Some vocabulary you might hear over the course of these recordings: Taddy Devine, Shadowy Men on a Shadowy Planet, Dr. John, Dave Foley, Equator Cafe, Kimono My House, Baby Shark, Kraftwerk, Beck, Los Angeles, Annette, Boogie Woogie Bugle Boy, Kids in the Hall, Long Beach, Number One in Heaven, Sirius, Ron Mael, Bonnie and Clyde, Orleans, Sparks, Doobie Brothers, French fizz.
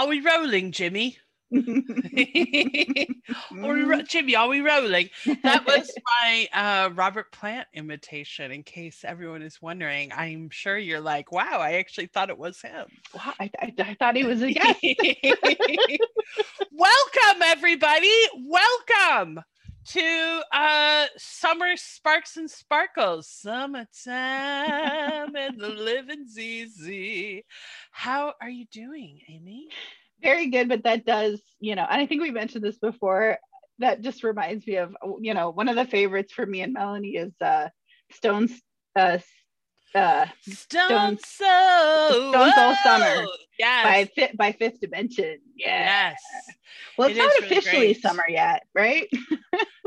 Are we rolling, Jimmy? Jimmy, are we rolling? That was my Robert Plant imitation, in case everyone is wondering. I'm sure you're like, wow, I actually thought it was him. Wow, I thought he was a guy. Welcome, everybody. Welcome to Summer Sparks and Sparkles. Summertime and the living's easy. How are you doing, Amy? Very good, but that does, you know, and I think we mentioned this before, that just reminds me of, you know, one of the favorites for me and Melanie is Stones All Summer. Yes. By Fifth Dimension. Yeah. Yes. Well, it's not officially really summer yet, right?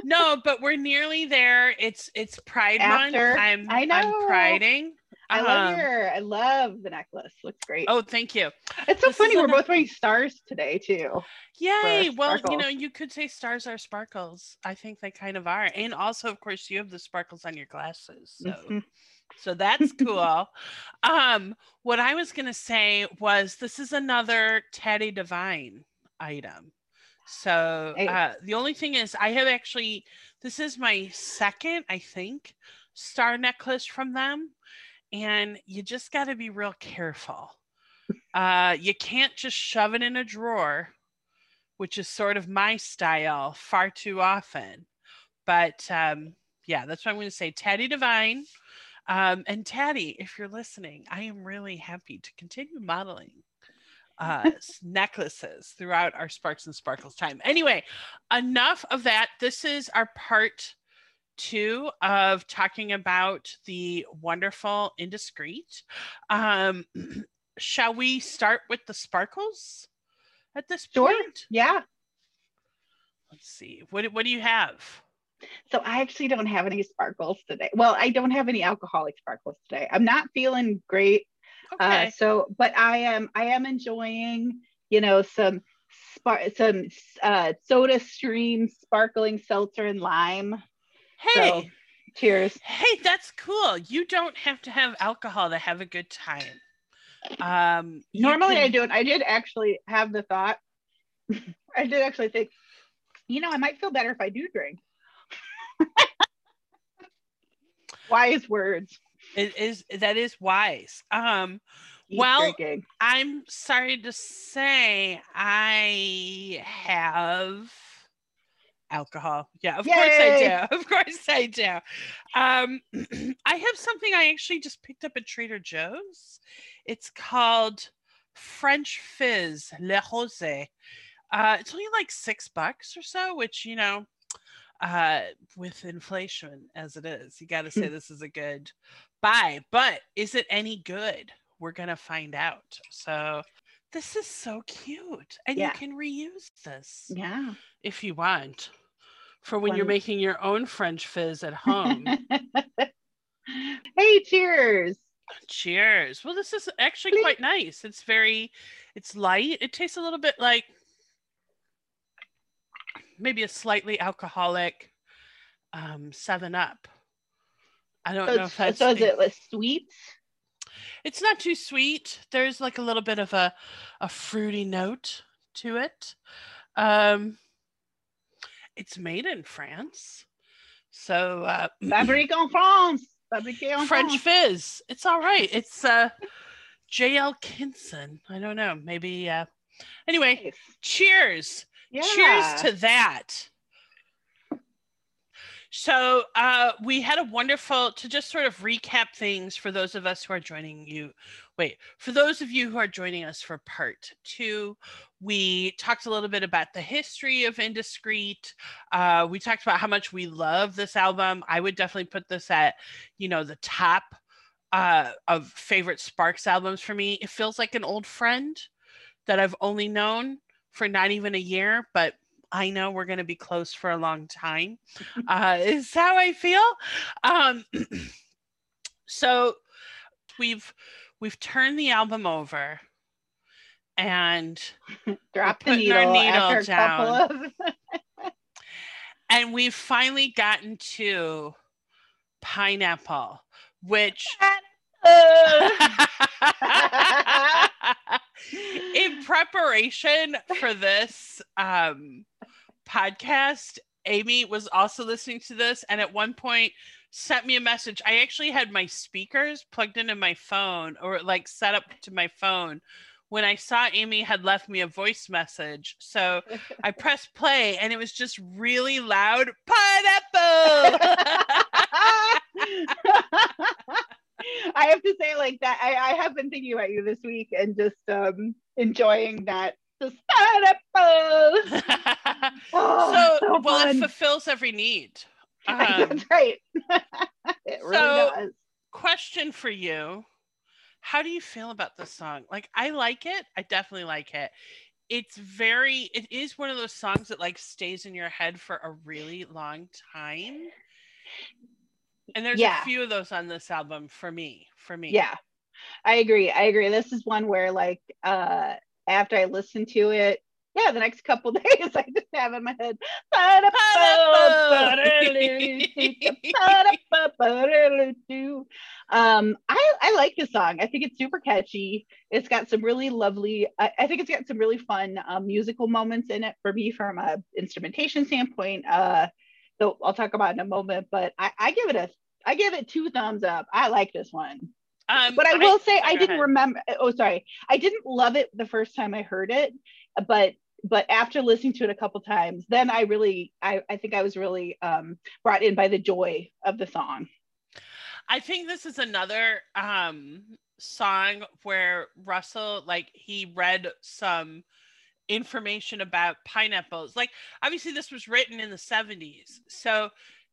No, but we're nearly there. It's Pride Month. I'm priding. I love the necklace. Looks great. Oh, thank you. It's so funny. We're both wearing stars today too. Yay. Well, you know, you could say stars are sparkles. I think they kind of are. And also, of course, you have the sparkles on your glasses. So, so that's cool. What I was going to say was this is another Taddy Devine item. So the only thing is I have actually, this is my second, I think, star necklace from them. And you just got to be real careful. You can't just shove it in a drawer, which is sort of my style far too often. But yeah, that's what I'm going to say. Taddy Devine. And Taddy, if you're listening, I am really happy to continue modeling necklaces throughout our Sparks and Sparkles time. Anyway, enough of that. This is our part 2 of talking about the wonderful Indiscreet. Shall we start with the sparkles at this point? Yeah. Let's see. What do you have? So I actually don't have any sparkles today. Well, I don't have any alcoholic sparkles today. I'm not feeling great. Okay. But I am enjoying, you know, some Soda Stream sparkling seltzer and lime. Hey, so, cheers. Hey, that's cool. You don't have to have alcohol to have a good time. Normally I don't. I did actually have the thought. I did actually think, you know, I might feel better if I do drink. Wise words. That is wise. Drinking. I'm sorry to say I have alcohol. Yeah, of course I do. Of course I do. I have something I actually just picked up at Trader Joe's. It's called French Fizz, Le Rosé. It's only like $6 or so, which, you know, with inflation as it is, you got to say this is a good buy. But is it any good? We're going to find out. So this is so cute. And you can reuse this if you want. For when you're making your own French fizz at home. Hey, cheers. Cheers. Well, this is actually quite nice. It's light. It tastes a little bit like maybe a slightly alcoholic 7-Up. I don't know if that's... So is it with sweets? It's not too sweet. There's like a little bit of a fruity note to it. It's made in France. So Fabriqué en France. French fizz. It's all right. It's JL Kinson. I don't know. Maybe anyway, nice. Cheers. Yeah. Cheers to that. So we had a wonderful, to just sort of recap things for those of us who are joining you. Wait, for those of you who are joining us for part 2, we talked a little bit about the history of Indiscreet. We talked about how much we love this album. I would definitely put this at, you know, the top of favorite Sparks albums for me. It feels like an old friend that I've only known for not even a year, but I know we're going to be close for a long time, is how I feel. So we've turned the album over and dropped the needle down. And we've finally gotten to Pineapple, which... it in preparation for this podcast, Amy was also listening to this, and at one point sent me a message. I actually had my speakers plugged into my phone, or like set up to my phone, when I saw Amy had left me a voice message. So I pressed play and it was just really loud, pineapple. I have to say, like, that I have been thinking about you this week and just enjoying that. Just pineapple. Oh, so well, fun. It fulfills every need. That's right. It really does. Question for you. How do you feel about this song? Like, I like it. I definitely like it. It is one of those songs that like stays in your head for a really long time. And there's a few of those on this album for me. Yeah, I agree. This is one where like, after I listened to it, the next couple days, I just have in my head. I like this song. I think it's super catchy. It's got some really lovely, I think it's got some really fun musical moments in it for me from an instrumentation standpoint. So I'll talk about it in a moment, but I give it 2 thumbs up. I like this one. But I will say I didn't remember. Oh, sorry. I didn't love it the first time I heard it, but after listening to it a couple times, then I think I was really brought in by the joy of the song. I think this is another song where Russell, like, he read some information about pineapples. Like, obviously this was written in the 70s. So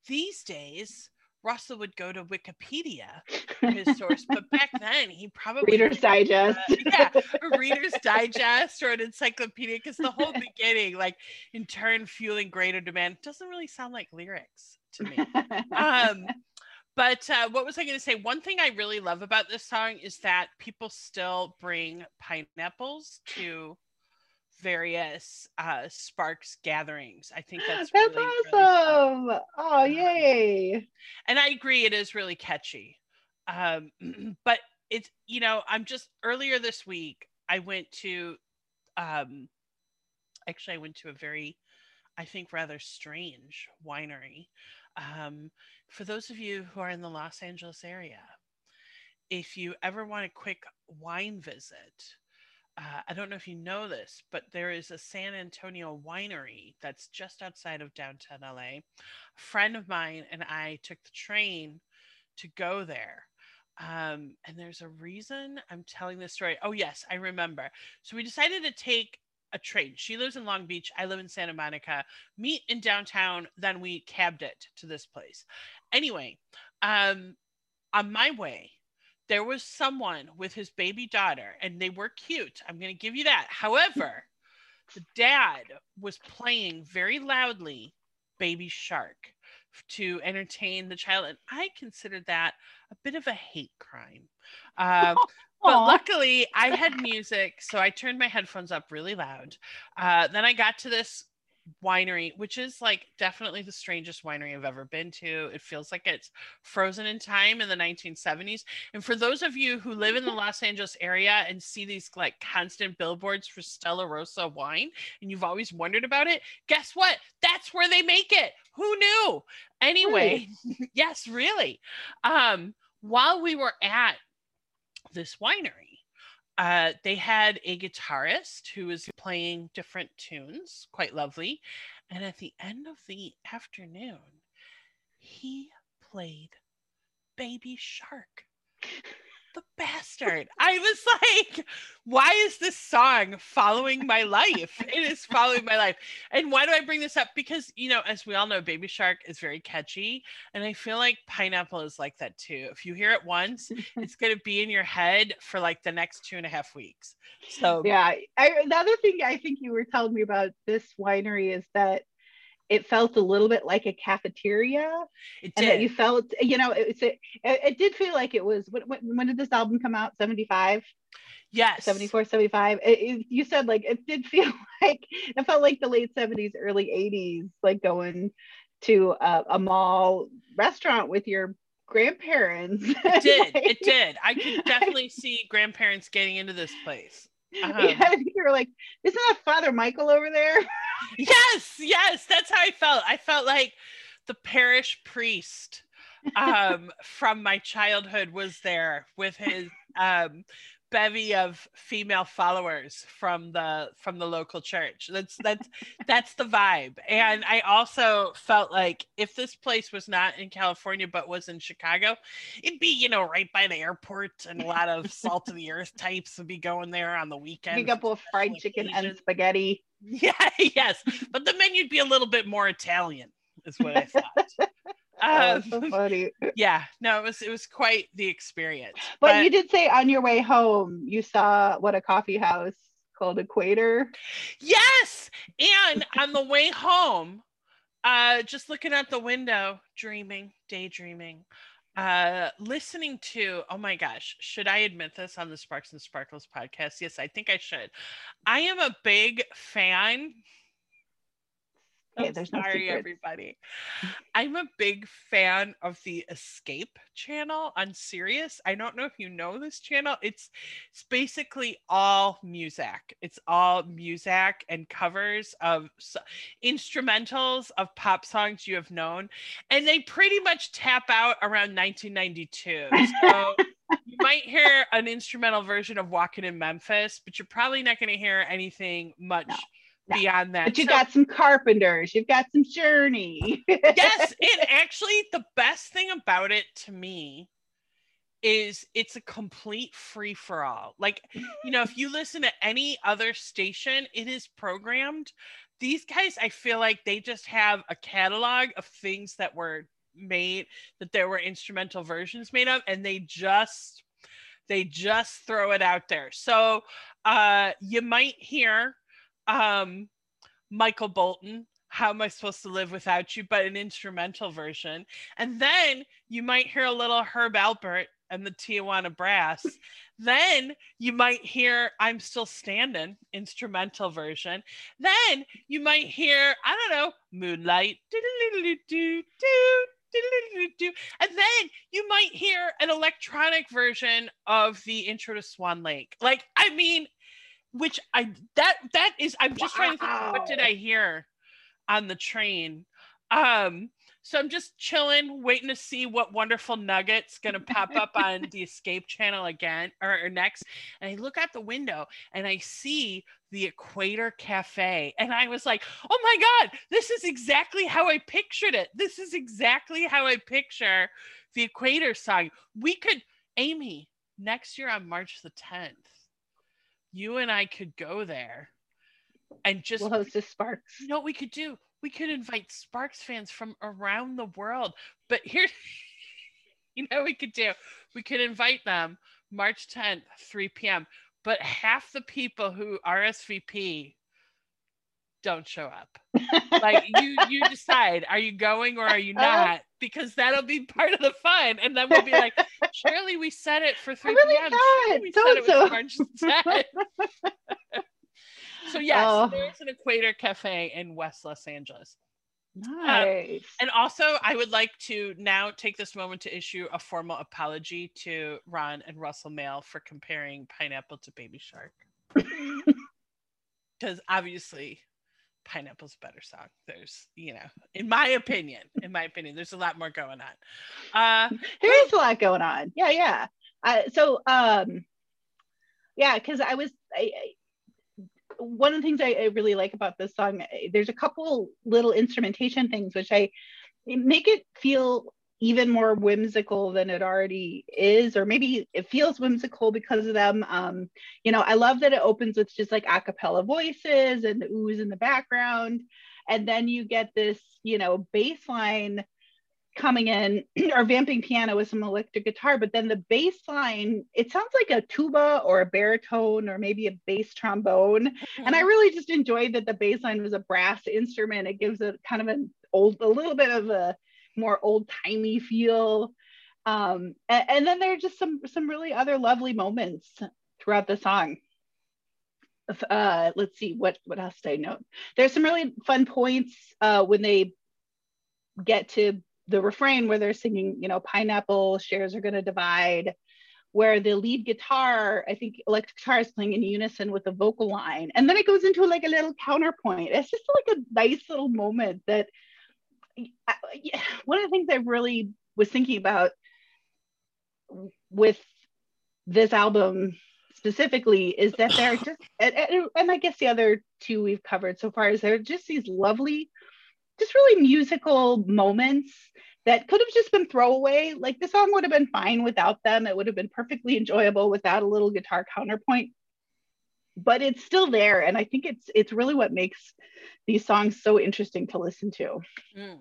these days, Russell would go to Wikipedia for his source, but back then he probably Reader's Digest or an encyclopedia, because the whole beginning, like, in turn fueling greater demand, doesn't really sound like lyrics to me. But what was I going to say? One thing I really love about this song is that people still bring pineapples to various Sparks gatherings. I think that's really awesome. Really, oh, yay. And I agree, it is really catchy. But it's, you know, I'm just, earlier this week I went to a very, I think, rather strange winery. For those of you who are in the Los Angeles area, if you ever want a quick wine visit, I don't know if you know this, but there is a San Antonio winery that's just outside of downtown LA. A friend of mine and I took the train to go there. And there's a reason I'm telling this story. Oh, yes, I remember. So we decided to take a train. She lives in Long Beach. I live in Santa Monica. Meet in downtown. Then we cabbed it to this place. Anyway, on my way, there was someone with his baby daughter, and they were cute. I'm going to give you that. However, the dad was playing very loudly Baby Shark to entertain the child. And I considered that a bit of a hate crime. But luckily, I had music, so I turned my headphones up really loud. Then I got to this winery, which is like definitely the strangest winery I've ever been to. It feels like it's frozen in time in the 1970s. And for those of you who live in the Los Angeles area and see these like constant billboards for Stella Rosa wine, and you've always wondered about it, guess what? That's where they make it. Who knew? Anyway, really? Yes, really. While we were at this winery, they had a guitarist who was playing different tunes, quite lovely. And at the end of the afternoon, he played Baby Shark. The bastard. I was like, why is this song following my life? It is following my life. And why do I bring this up? Because, you know, as we all know, Baby Shark is very catchy. And I feel like Pineapple is like that too. If you hear it once, it's going to be in your head for like the next 2.5 weeks. So yeah. Another thing I think you were telling me about this winery is that it felt a little bit like a cafeteria. It did. And that you felt, you know, it did feel like it was, when did this album come out? 75? Yes. 74, 75. You said like, it did feel like, it felt like the late 70s, early 80s, like going to a mall restaurant with your grandparents. It did. I could definitely see grandparents getting into this place. Yeah, I think you were like, isn't that Father Michael over there? Yes, that's how I felt. I felt like the parish priest from my childhood was there with his bevy of female followers from the local church. That's the vibe. And I also felt like if this place was not in California but was in Chicago, it'd be, right by the airport, and a lot of salt of the earth types would be going there on the weekend. Pick up with fried chicken and spaghetti. Yes, but the menu'd be a little bit more Italian, is what I thought. So funny. Yeah, no, it was quite the experience. But you did say on your way home you saw a coffee house called Equator. Yes, and on the way home, just looking out the window, daydreaming, listening to, oh my gosh, should I admit this on the Sparks and Sparkles podcast? Yes, I think I should. I am a big fan. I'm sorry, everybody. I'm a big fan of the Escape Channel on Sirius. I don't know if you know this channel. It's basically all music. It's all music and covers of instrumentals of pop songs you have known. And they pretty much tap out around 1992. So you might hear an instrumental version of Walking in Memphis, but you're probably not going to hear anything much. No. Beyond that, but you got some Carpenters, you've got some Journey. Yes, and actually the best thing about it to me is it's a complete free-for-all. If you listen to any other station, it is programmed. These guys, I feel like they just have a catalog of things that were made, that there were instrumental versions made of, and they just throw it out there. So you might hear Michael Bolton, How Am I Supposed to Live Without You, but an instrumental version. And then you might hear a little Herb Alpert and the Tijuana Brass. Then you might hear I'm Still Standing, instrumental version. Then you might hear, I don't know, Moonlight. And then you might hear an electronic version of the Intro to Swan Lake. I'm just trying to think, what did I hear on the train? So I'm just chilling, waiting to see what wonderful nugget's going to pop up on the Escape Channel again or next. And I look out the window and I see the Equator Cafe. And I was like, oh my God, this is exactly how I pictured it. This is exactly how I picture the Equator song. We could, Amy, next year on March the 10th, you and I could go there and just... We'll host a Sparks. You know what we could do? We could invite Sparks fans from around the world. But here's... You know what we could do? We could invite them March 10th, 3 p.m. But half the people who RSVP don't show up. You decide, are you going or are you not? Because that'll be part of the fun. And then we'll be like, surely we said it for 3 p.m. So yes, there's an Equator Cafe in West Los Angeles. Nice. And also I would like to now take this moment to issue a formal apology to Ron and Russell Mael for comparing Pineapple to Baby Shark. Because obviously Pineapple's a better song. There's, in my opinion, there's a lot more going on. There is a lot going on. Yeah. Because one of the things I really like about this song, there's a couple little instrumentation things which make it feel even more whimsical than it already is, or maybe it feels whimsical because of them. I love that it opens with just a cappella voices and the oohs in the background. And then you get this, bass line coming in or vamping piano with some electric guitar, but then the bass line, it sounds like a tuba or a baritone or maybe a bass trombone. Mm-hmm. And I really just enjoyed that the bass line was a brass instrument. It gives a kind of a little bit of a more old-timey feel, and then there are just some really other lovely moments throughout the song. Let's see, what else did I note? There's some really fun points when they get to the refrain where they're singing, pineapple shares are going to divide, where the lead guitar, I think electric guitar, is playing in unison with the vocal line. And then it goes into like a little counterpoint. It's just like a nice little moment that, one of the things I really was thinking about with this album specifically is that there are just, and I guess the other two we've covered so far, is there are just these lovely, just really musical moments that could have just been throwaway. Like the song would have been fine without them. It would have been perfectly enjoyable without a little guitar counterpoint, but it's still there. And I think it's really what makes these songs so interesting to listen to. Mm.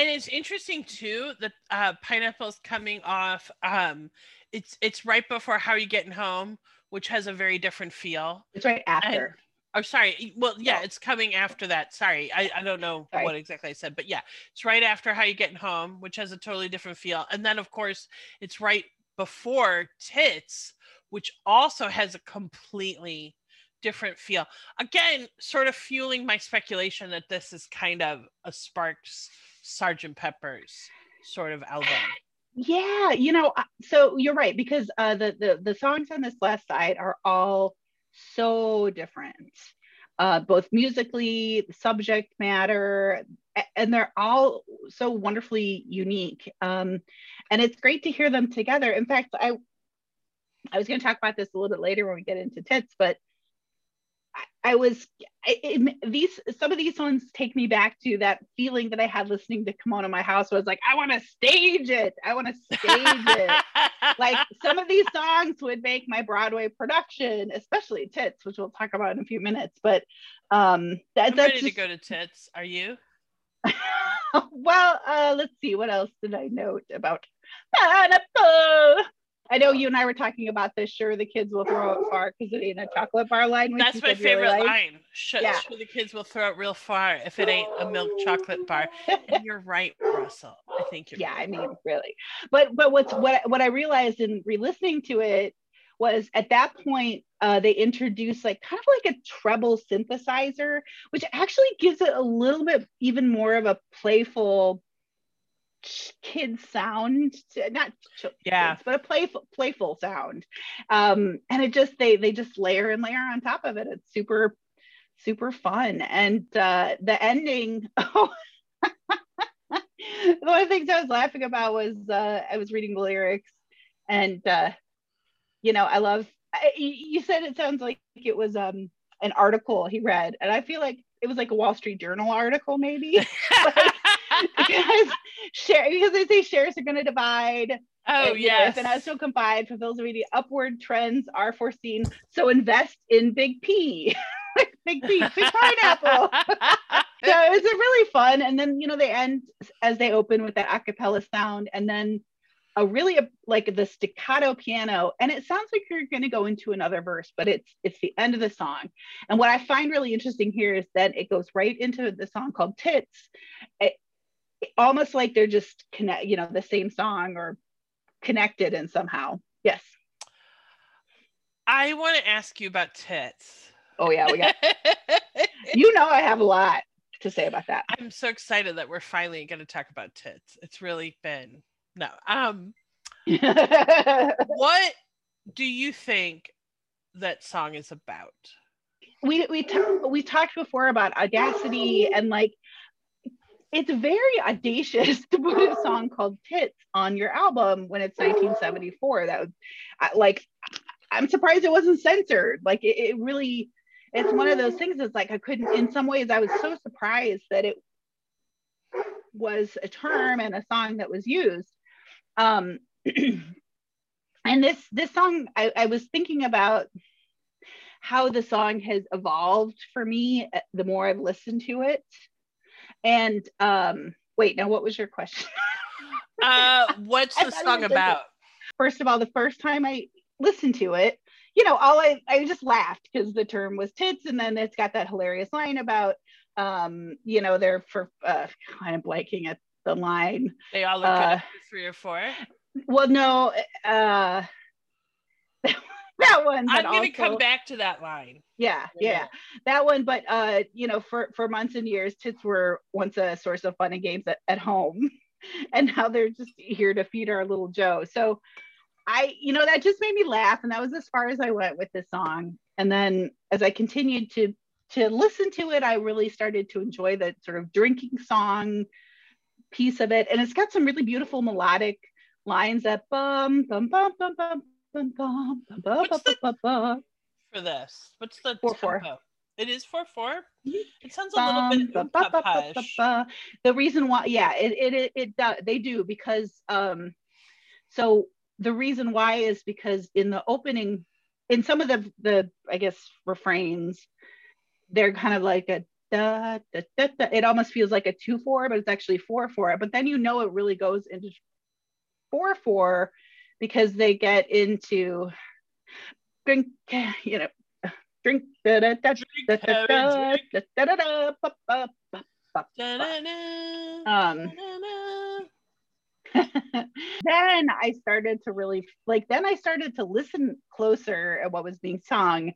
And it's interesting too, that Pineapple's coming off, it's right before How You Getting Home, which has a very different feel. It's right after. It's coming after that. Sorry, I don't know what exactly I said, but yeah, it's right after How You Getting Home, which has a totally different feel. And then of course, it's right before Tits, which also has a completely different feel. Again, sort of fueling my speculation that this is kind of a Sparks, Sergeant Pepper's sort of album. Yeah, so you're right, because the songs on this last side are all so different, both musically, the subject matter, and they're all so wonderfully unique. And it's great to hear them together. In fact, I was going to talk about this a little bit later when we get into Tits, but some of these songs take me back to that feeling that I had listening to Kimono My House. I was like, I want to stage it. Like some of these songs would make my Broadway production, especially Tits, which we'll talk about in a few minutes. But I'm ready to go to Tits. Are you? Well, let's see. What else did I note about Pineapple? I know you and I were talking about this. Sure, the kids will throw it far because it ain't a chocolate bar line. That's my favorite line. Sure, the kids will throw it real far if it ain't a milk chocolate bar. And you're right, Russell. I think you're right. Yeah, I mean, really. But what I realized in re-listening to it was at that point, they introduced like kind of like a treble synthesizer, which actually gives it a little bit even more of a playful kid sound, but a playful sound, and it just they just layer and layer on top of it. It's super, super fun, and the ending. Oh, one of the things I was laughing about was I was reading the lyrics, and you said it sounds like it was an article he read, and I feel like it was like a Wall Street Journal article, maybe. Because they say shares are going to divide. Oh, yes. And as so combined, fulfills the upward trends are foreseen. So invest in Big P. Big P, Big Pineapple. So it's really fun. And then, they end as they open with that acapella sound. And then like the staccato piano. And it sounds like you're going to go into another verse, but it's the end of the song. And what I find really interesting here is that it goes right into the song called Tits. Almost like they're just connect, the same song or connected in somehow. Yes. I want to ask you about Tits. Oh yeah, we got. I have a lot to say about that. I'm so excited that we're finally going to talk about Tits. It's really been what do you think that song is about? We talked before about audacity and like. It's very audacious to put a song called Tits on your album when it's 1974. I'm surprised it wasn't censored. Like it really, it's one of those things that's like, in some ways I was so surprised that it was a term and a song that was used. And this song, I was thinking about how the song has evolved for me the more I've listened to it. And wait, now what was your question? What's the song about? First of all, the first time I listened to it, I just laughed because the term was tits, and then it's got that hilarious line about they're for kind of blanking at the line. They all look good for 3 or 4. Well, no, that one. I'm going to come back to that line. Yeah. That one. But, for months and years, tits were once a source of fun and games at home. And now they're just here to feed our little Joe. So that just made me laugh. And that was as far as I went with this song. And then as I continued to listen to it, I really started to enjoy that sort of drinking song piece of it. And it's got some really beautiful melodic lines that bum, bum, bum, bum, bum, bum, bum, bum, bum, bum, bum. For this, what's the tempo? It is 4/4. It sounds a little bit pop-ish. The reason why, yeah, it does. They do, because so the reason why is because in the opening, in some of the I guess refrains, they're kind of like a da da da da. It almost feels like a 2/4, but it's actually 4/4. But then it really goes into 4/4 because they get into drink, drink da da da da da da da da da pop pop pop pop. Then I started to really listen closer at what was being sung,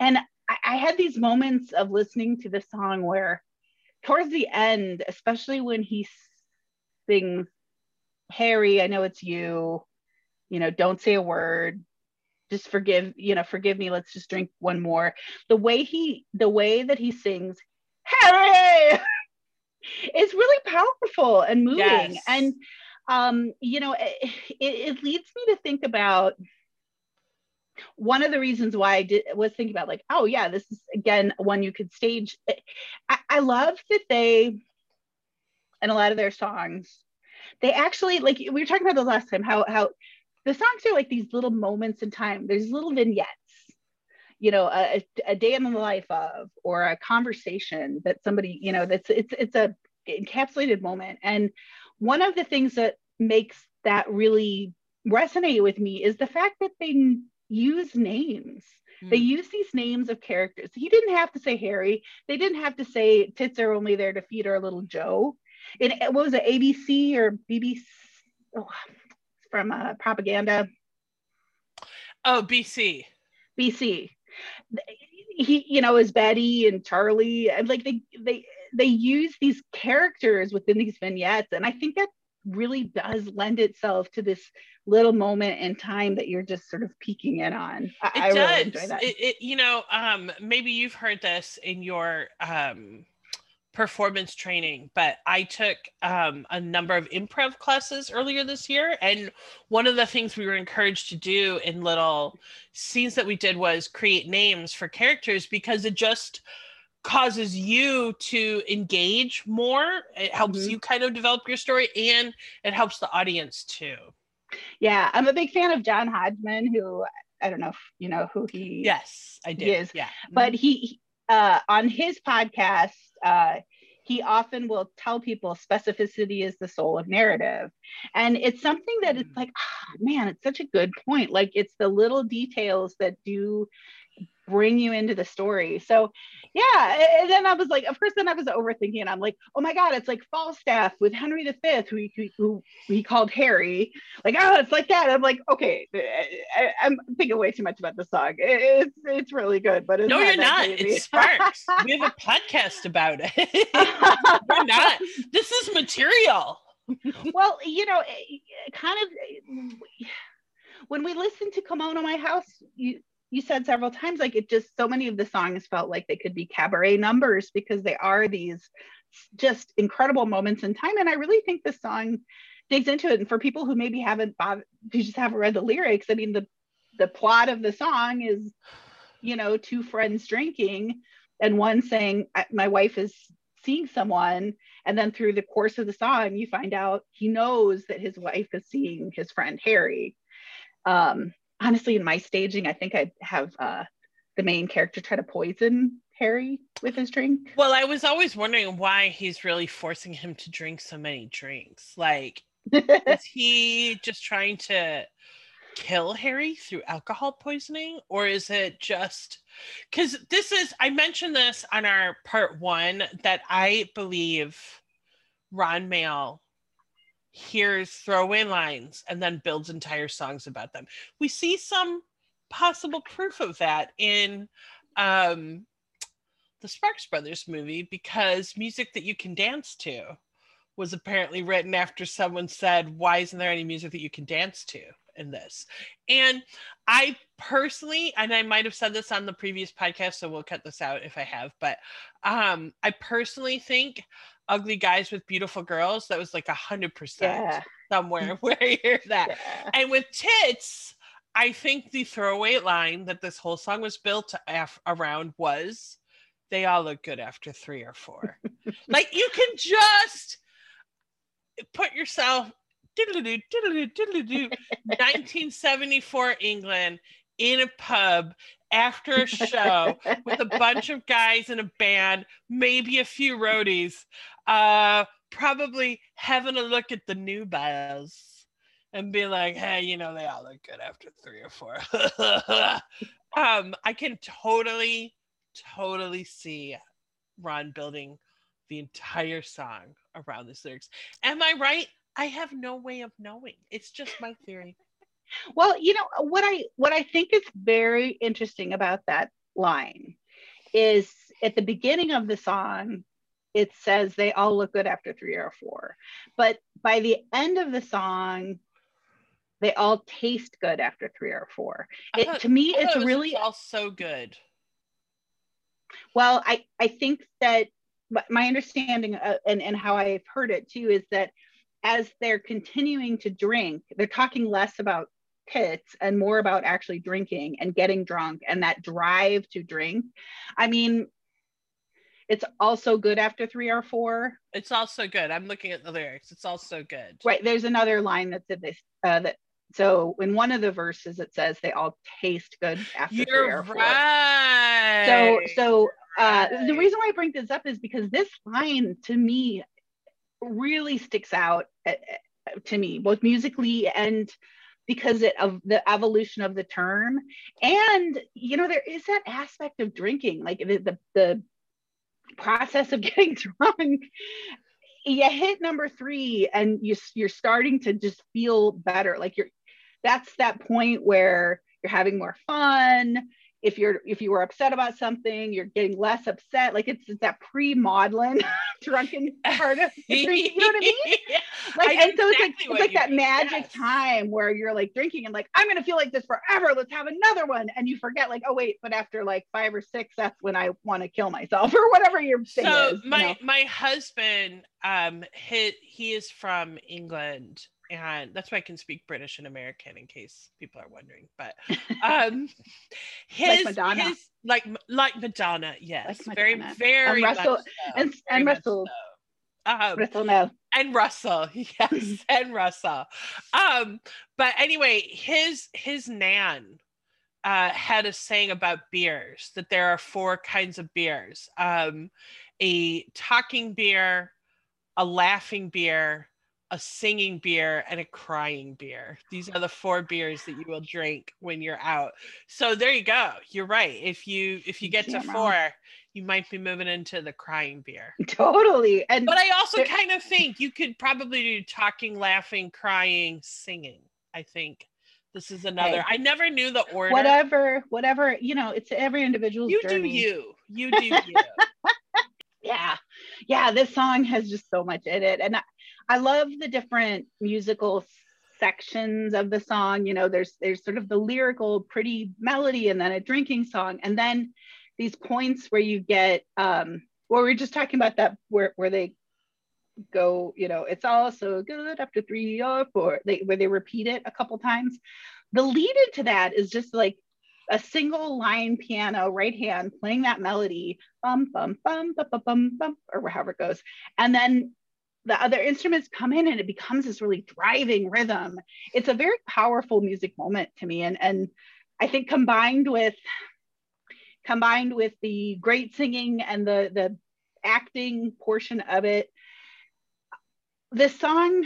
and I had these moments of listening to the song where towards the end, especially when he sings Harry, I know it's you don't say a word, just forgive me, let's just drink one more, the way that he sings Harry is really powerful and moving. Yes. And it leads me to think about one of the reasons why I was thinking about, like, oh yeah, this is again one you could stage. I love that they, in a lot of their songs, they actually, like we were talking about the last time, how the songs are like these little moments in time. There's little vignettes, a day in the life of, or a conversation that somebody, it's a encapsulated moment. And one of the things that makes that really resonate with me is the fact that they use names. They use these names of characters. He didn't have to say Harry. They didn't have to say tits are only there to feed our little Joe. It what was it, ABC or BBC? Oh, from Propaganda. Oh, BC. He, is Betty and Charlie, and like they use these characters within these vignettes. And I think that really does lend itself to this little moment in time that you're just sort of peeking in on. I really enjoy that. Maybe you've heard this in your performance training, but I took a number of improv classes earlier this year, and one of the things we were encouraged to do in little scenes that we did was create names for characters, because it just causes you to engage more. It helps you kind of develop your story, and it helps the audience too. Yeah, I'm a big fan of John Hodgman, who I don't know if you know who he is. Yes, I do. Yeah, but he on his podcast, he often will tell people specificity is the soul of narrative. And it's something that it's like, oh, man, it's such a good point. Like, it's the little details that do bring you into the story. So yeah, and then I was like, of course, then I was overthinking, and I'm like, oh my God, it's like Falstaff with Henry V, who he called Harry. Like, oh, it's like that. I'm like, okay, I'm thinking way too much about the song. It's really good, but it's no, you're not. It's Sparks. We have a podcast about it. We're not. This is material. Well, kind of when we listen to Kimono My House, you said several times, like, it just, so many of the songs felt like they could be cabaret numbers because they are these just incredible moments in time. And I really think this song digs into it. And for people who maybe haven't bothered, who just haven't read the lyrics, I mean, the plot of the song is, two friends drinking and one saying, my wife is seeing someone. And then through the course of the song, you find out he knows that his wife is seeing his friend Harry. Honestly, in my staging, I think I'd have the main character try to poison Harry with his drink. Well, I was always wondering why he's really forcing him to drink so many drinks. Like, is he just trying to kill Harry through alcohol poisoning? Or is it just... Because I mentioned this on our part one, that I believe Ron Mael hears throwaway lines and then builds entire songs about them. We see some possible proof of that in the Sparks Brothers movie, because Music That You Can Dance To was apparently written after someone said, why isn't there any music that you can dance to? in this. And I personally, and I might have said this on the previous podcast, so we'll cut this out if I have, but I personally think Ugly Guys with Beautiful Girls, that was like 100% somewhere where you hear that. Yeah. And with Tits, I think the throwaway line that this whole song was built around was, they all look good after 3 or 4. Like, you can just put yourself, diddle-a-doo, diddle-a-doo, diddle-a-doo, 1974 England, in a pub after a show with a bunch of guys in a band, maybe a few roadies, probably having a look at the new bios and be like, hey, you know, they all look good after 3 or 4. I can totally see Ron building the entire song around this lyrics. Am I right? I have no way of knowing. It's just my theory. Well, you know, what I think is very interesting about that line is at the beginning of the song, it says they all look good after 3 or 4. But by the end of the song, they all taste good after 3 or 4. To me, it's really all so good. Well, I think that my understanding and how I've heard it too is that as they're continuing to drink, they're talking less about tits and more about actually drinking and getting drunk and that drive to drink. I mean, it's also good after 3 or 4. It's also good. I'm looking at the lyrics. It's also good. Right. There's another line that said this. So in one of the verses, it says they all taste good after 3 or 4. Right. So the reason why I bring this up is because this line to me really sticks out to me, both musically and because of the evolution of the term. And, you know, there is that aspect of drinking, like the process of getting drunk. You hit number 3 and you're starting to just feel better. Like that's that point where you're having more fun. If you were upset about something, you're getting less upset. Like it's that pre-maudlin drunken part of drinking. You know what I mean? Like, and so it's like that magic time where you're like drinking and like, I'm gonna feel like this forever. Let's have another one. And you forget, like, oh wait, but after like 5 or 6, that's when I want to kill myself or whatever your thing is. So my husband, he is from England. And that's why I can speak British and American in case people are wondering. But his, like Madonna. Like Madonna, yes. Like Madonna. Very, very much so. And Russell. Russell Mael. And Russell, yes. And Russell. But anyway, his nan had a saying about beers, that there are 4 kinds of beers. A talking beer, a laughing beer, a singing beer, and a crying beer. These are the 4 beers that you will drink when you're out. So there you go. You're right. If you get to 4, you might be moving into the crying beer. Totally. And but I also kind of think you could probably do talking, laughing, crying, singing. I think this is another. I never knew the order. Whatever, you know, it's every individual's journey. You do you. Yeah, this song has just so much in it. And I love the different musical sections of the song. You know, there's sort of the lyrical pretty melody and then a drinking song. And then these points where you get, well, we were just talking about that where they go, you know, it's also good after 3 or 4, where they repeat it a couple times. The lead into that is just like a single line piano, right hand playing that melody, bum, bum, bum, bum, bum, bum, bum, or however it goes. And then the other instruments come in and it becomes this really driving rhythm. It's a very powerful music moment to me. And I think combined with the great singing and the acting portion of it, this song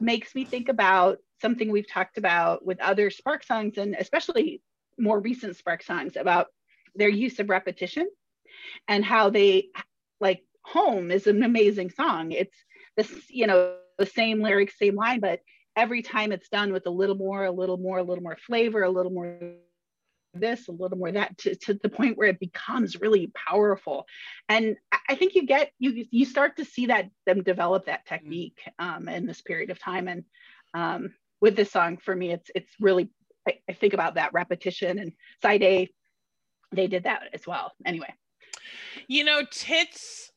makes me think about something we've talked about with other Sparks songs, and especially more recent Sparks songs, about their use of repetition and how they, like, Home is an amazing song. It's this, you know, the same lyrics, same line, but every time it's done with a little more flavor, a little more this, a little more that, to the point where it becomes really powerful. And I think you start to see that them develop that technique in this period of time. And with this song for me, it's really, I think about that repetition, and side A, they did that as well. Anyway. You know, Tits,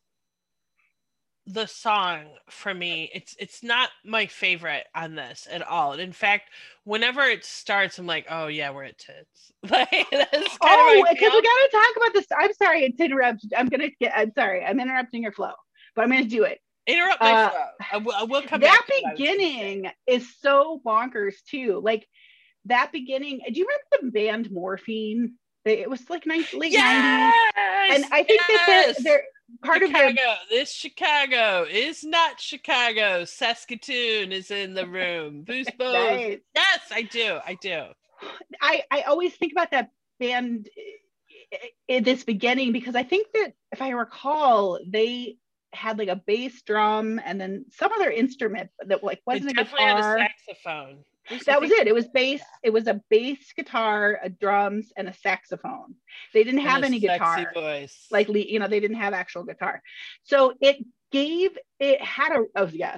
the song for me, it's not my favorite on this at all. And in fact, whenever it starts, I'm like, oh yeah, we're at Tits. Like, that's oh, because we gotta talk about this. I'm sorry, it's interrupted. I'm sorry, I'm interrupting your flow, but I'm gonna do it. Interrupt my flow. I will come back. That beginning is so bonkers too. Like that beginning. Do you remember the band Morphine? It was like late 90s, and I think that they're part Chicago, of their... This Chicago is not Chicago. Saskatoon is in the room. Boost Boos. Nice. Yes, I do. I always think about that band in this beginning, because I think that if I recall, they had like a bass drum and then some other instrument that like wasn't a guitar. Had a saxophone. That was it. It was bass. It was a bass guitar, a drums, and a saxophone. They didn't have any guitar. Voice. Like, you know, they didn't have actual guitar. So it had a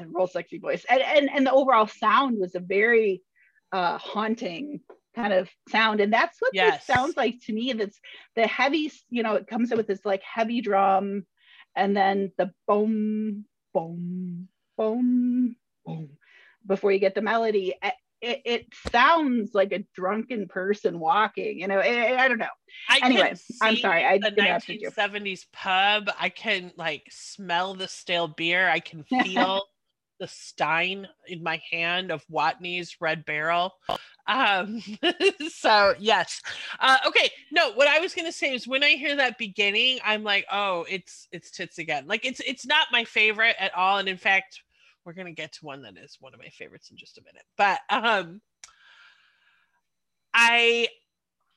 real sexy voice. And the overall sound was a very haunting kind of sound. And that's what this sounds like to me. That's the heavy, you know, it comes up with this like heavy drum and then the boom, boom, boom, boom before you get the melody. It sounds like a drunken person walking, you know. I don't know. Anyway, I'm sorry. I interrupted you. 1970s pub. I can like smell the stale beer. I can feel the stein in my hand of Watney's Red Barrel. So yes. Okay. No, what I was gonna say is when I hear that beginning, I'm like, oh, it's Tits again. Like it's not my favorite at all. And in fact, we're going to get to one that is one of my favorites in just a minute. But I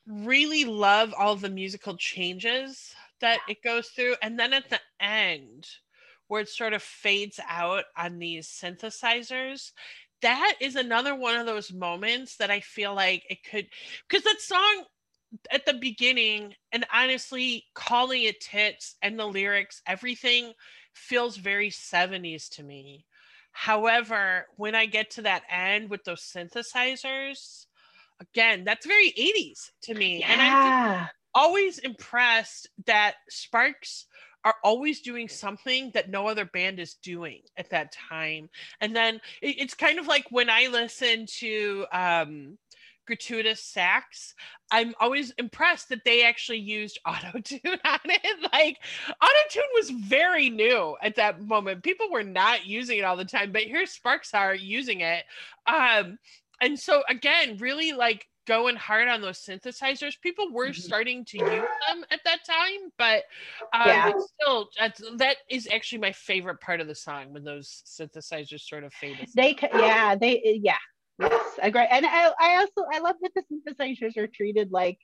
really love all the musical changes that it goes through. And then at the end, where it sort of fades out on these synthesizers, that is another one of those moments that I feel like it could, because that song at the beginning, and honestly, calling it Tits and the lyrics, everything feels very 70s to me. However, when I get to that end with those synthesizers, again, that's very 80s to me. Yeah. And I'm always impressed that Sparks are always doing something that no other band is doing at that time. And then it's kind of like when I listen to Gratuitous Sax, I'm always impressed that they actually used auto-tune on it. Like, auto-tune was very new at that moment. People were not using it all the time, but here Sparks are using it. And so again, really like going hard on those synthesizers. People were starting to use them at that time, but still, that is actually my favorite part of the song, when those synthesizers sort of fade aside. Yes, I agree. And I also love that the synthesizers are treated like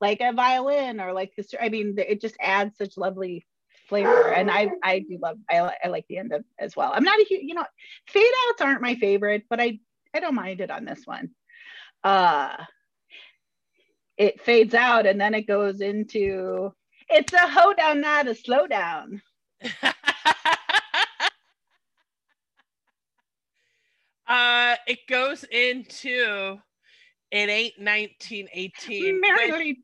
a violin or like this. I mean, it just adds such lovely flavor. And I like the end of as well. I'm not a huge, you know, fade outs aren't my favorite, but I don't mind it on this one. It fades out and then it goes into, it's a hoedown, not a slowdown. It goes into It Ain't 1918. Merrily,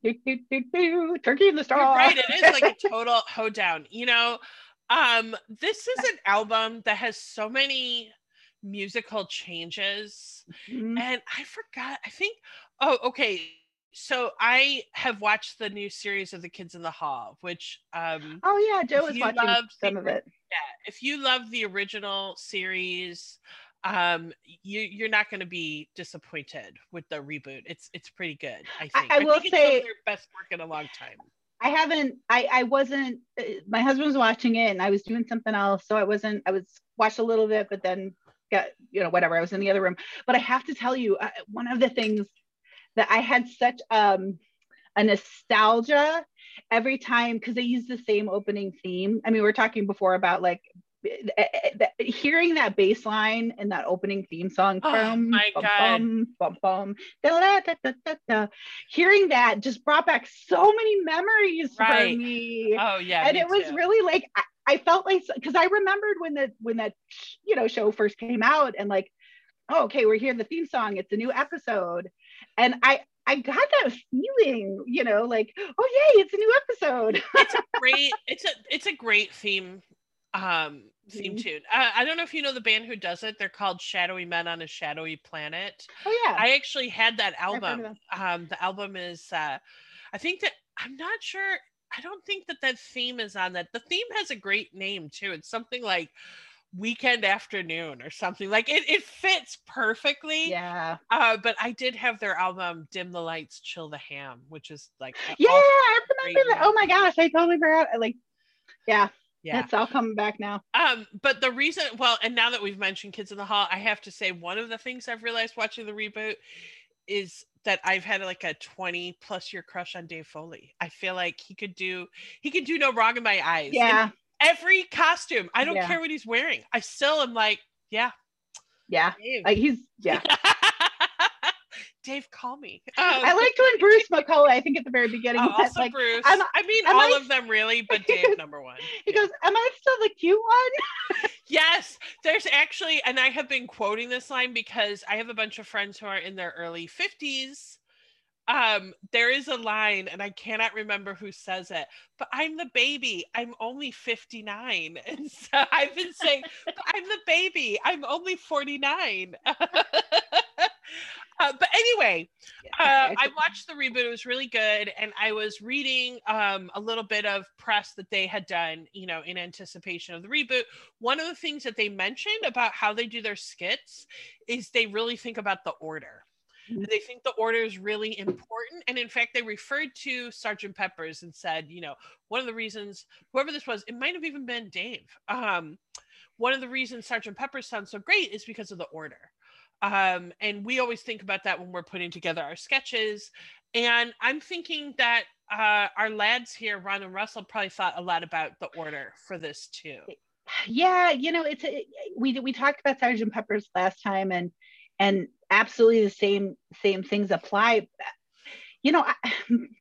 Turkey in the Straw. You're right, it is like a total hoedown. You know, this is an album that has so many musical changes. Mm-hmm. And I forgot, I think, oh, okay. So I have watched the new series of the Kids in the Hall, which Joe was watching some of it. Yeah, if you love the original series, you're not going to be disappointed with the reboot. It's pretty good, I think. I will say it's their best work in a long time. My husband was watching it and I was doing something else, so I watched a little bit, but then got, you know, whatever, I was in the other room. But I have to tell you, one of the things that I had such a nostalgia every time, because they use the same opening theme. I mean, we were talking before about like hearing that bass line and that opening theme song, hearing that just brought back so many memories for me. Oh yeah, and it was really like I felt like, because I remembered when that show first came out, and like oh, okay, we're hearing the theme song. It's a new episode. And I got that feeling, you know, like, oh, yay, it's a new episode. It's a great, it's a great theme. Theme tune. I don't know if you know the band who does it. They're called Shadowy Men on a Shadowy Planet. Oh yeah. I actually had that album. The album is I think that I'm not sure. I don't think that theme is on that. The theme has a great name too. It's something like Weekend Afternoon or something. Like it fits perfectly. Yeah. But I did have their album Dim the Lights, Chill the Ham, which is like I remember that. Oh my gosh, I totally forgot. Yeah. That's all coming back now. But the reason, well, and now that we've mentioned Kids in the Hall, I have to say one of the things I've realized watching the reboot is that I've had like a 20 plus year crush on Dave Foley. I feel like he could do no wrong in my eyes. Yeah. In every costume. I don't care what he's wearing. I still am like, yeah. Yeah. Dave. Like Dave, call me. I liked when Bruce McCullough, I think at the very beginning, also like, Bruce. All of them really, but Dave number one. He goes, "Am I still the cute one?" Yes, there's actually, and I have been quoting this line because I have a bunch of friends who are in their early 50s. There is a line, and I cannot remember who says it, but I'm the baby. I'm only 59, and so I've been saying, but "I'm the baby. I'm only 49." But anyway, I watched the reboot. It was really good. And I was reading a little bit of press that they had done, you know, in anticipation of the reboot. One of the things that they mentioned about how they do their skits is they really think about the order. Mm-hmm. They think the order is really important. And in fact, they referred to Sergeant Pepper's and said, you know, one of the reasons, whoever this was, it might have even been Dave. One of the reasons Sergeant Pepper sounds so great is because of the order. And we always think about that when we're putting together our sketches. And I'm thinking that our lads here, Ron and Russell, probably thought a lot about the order for this too. Yeah, you know, we talked about Sgt. Pepper's last time, and absolutely the same things apply. You know,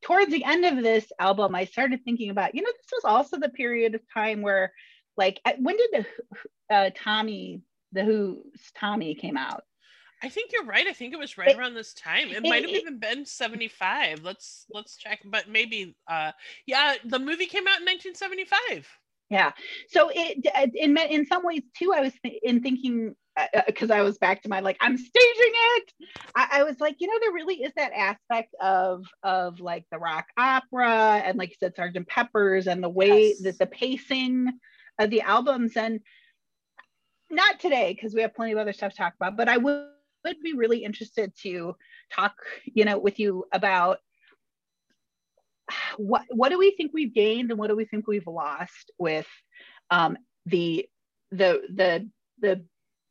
towards the end of this album, I started thinking about, you know, this was also the period of time where, like, when did the Who's Tommy came out? I think you're right. I think it was right around this time. It might have even been 75. Let's check, but maybe the movie came out in 1975. Yeah. So it in some ways too, I was thinking because I was back to my like I'm staging it. I was like, you know, there really is that aspect of like the rock opera and like you said, Sgt. Pepper's and the way that the pacing of the albums, and not today because we have plenty of other stuff to talk about, but I would be really interested to talk, you know, with you about what do we think we've gained and what do we think we've lost with the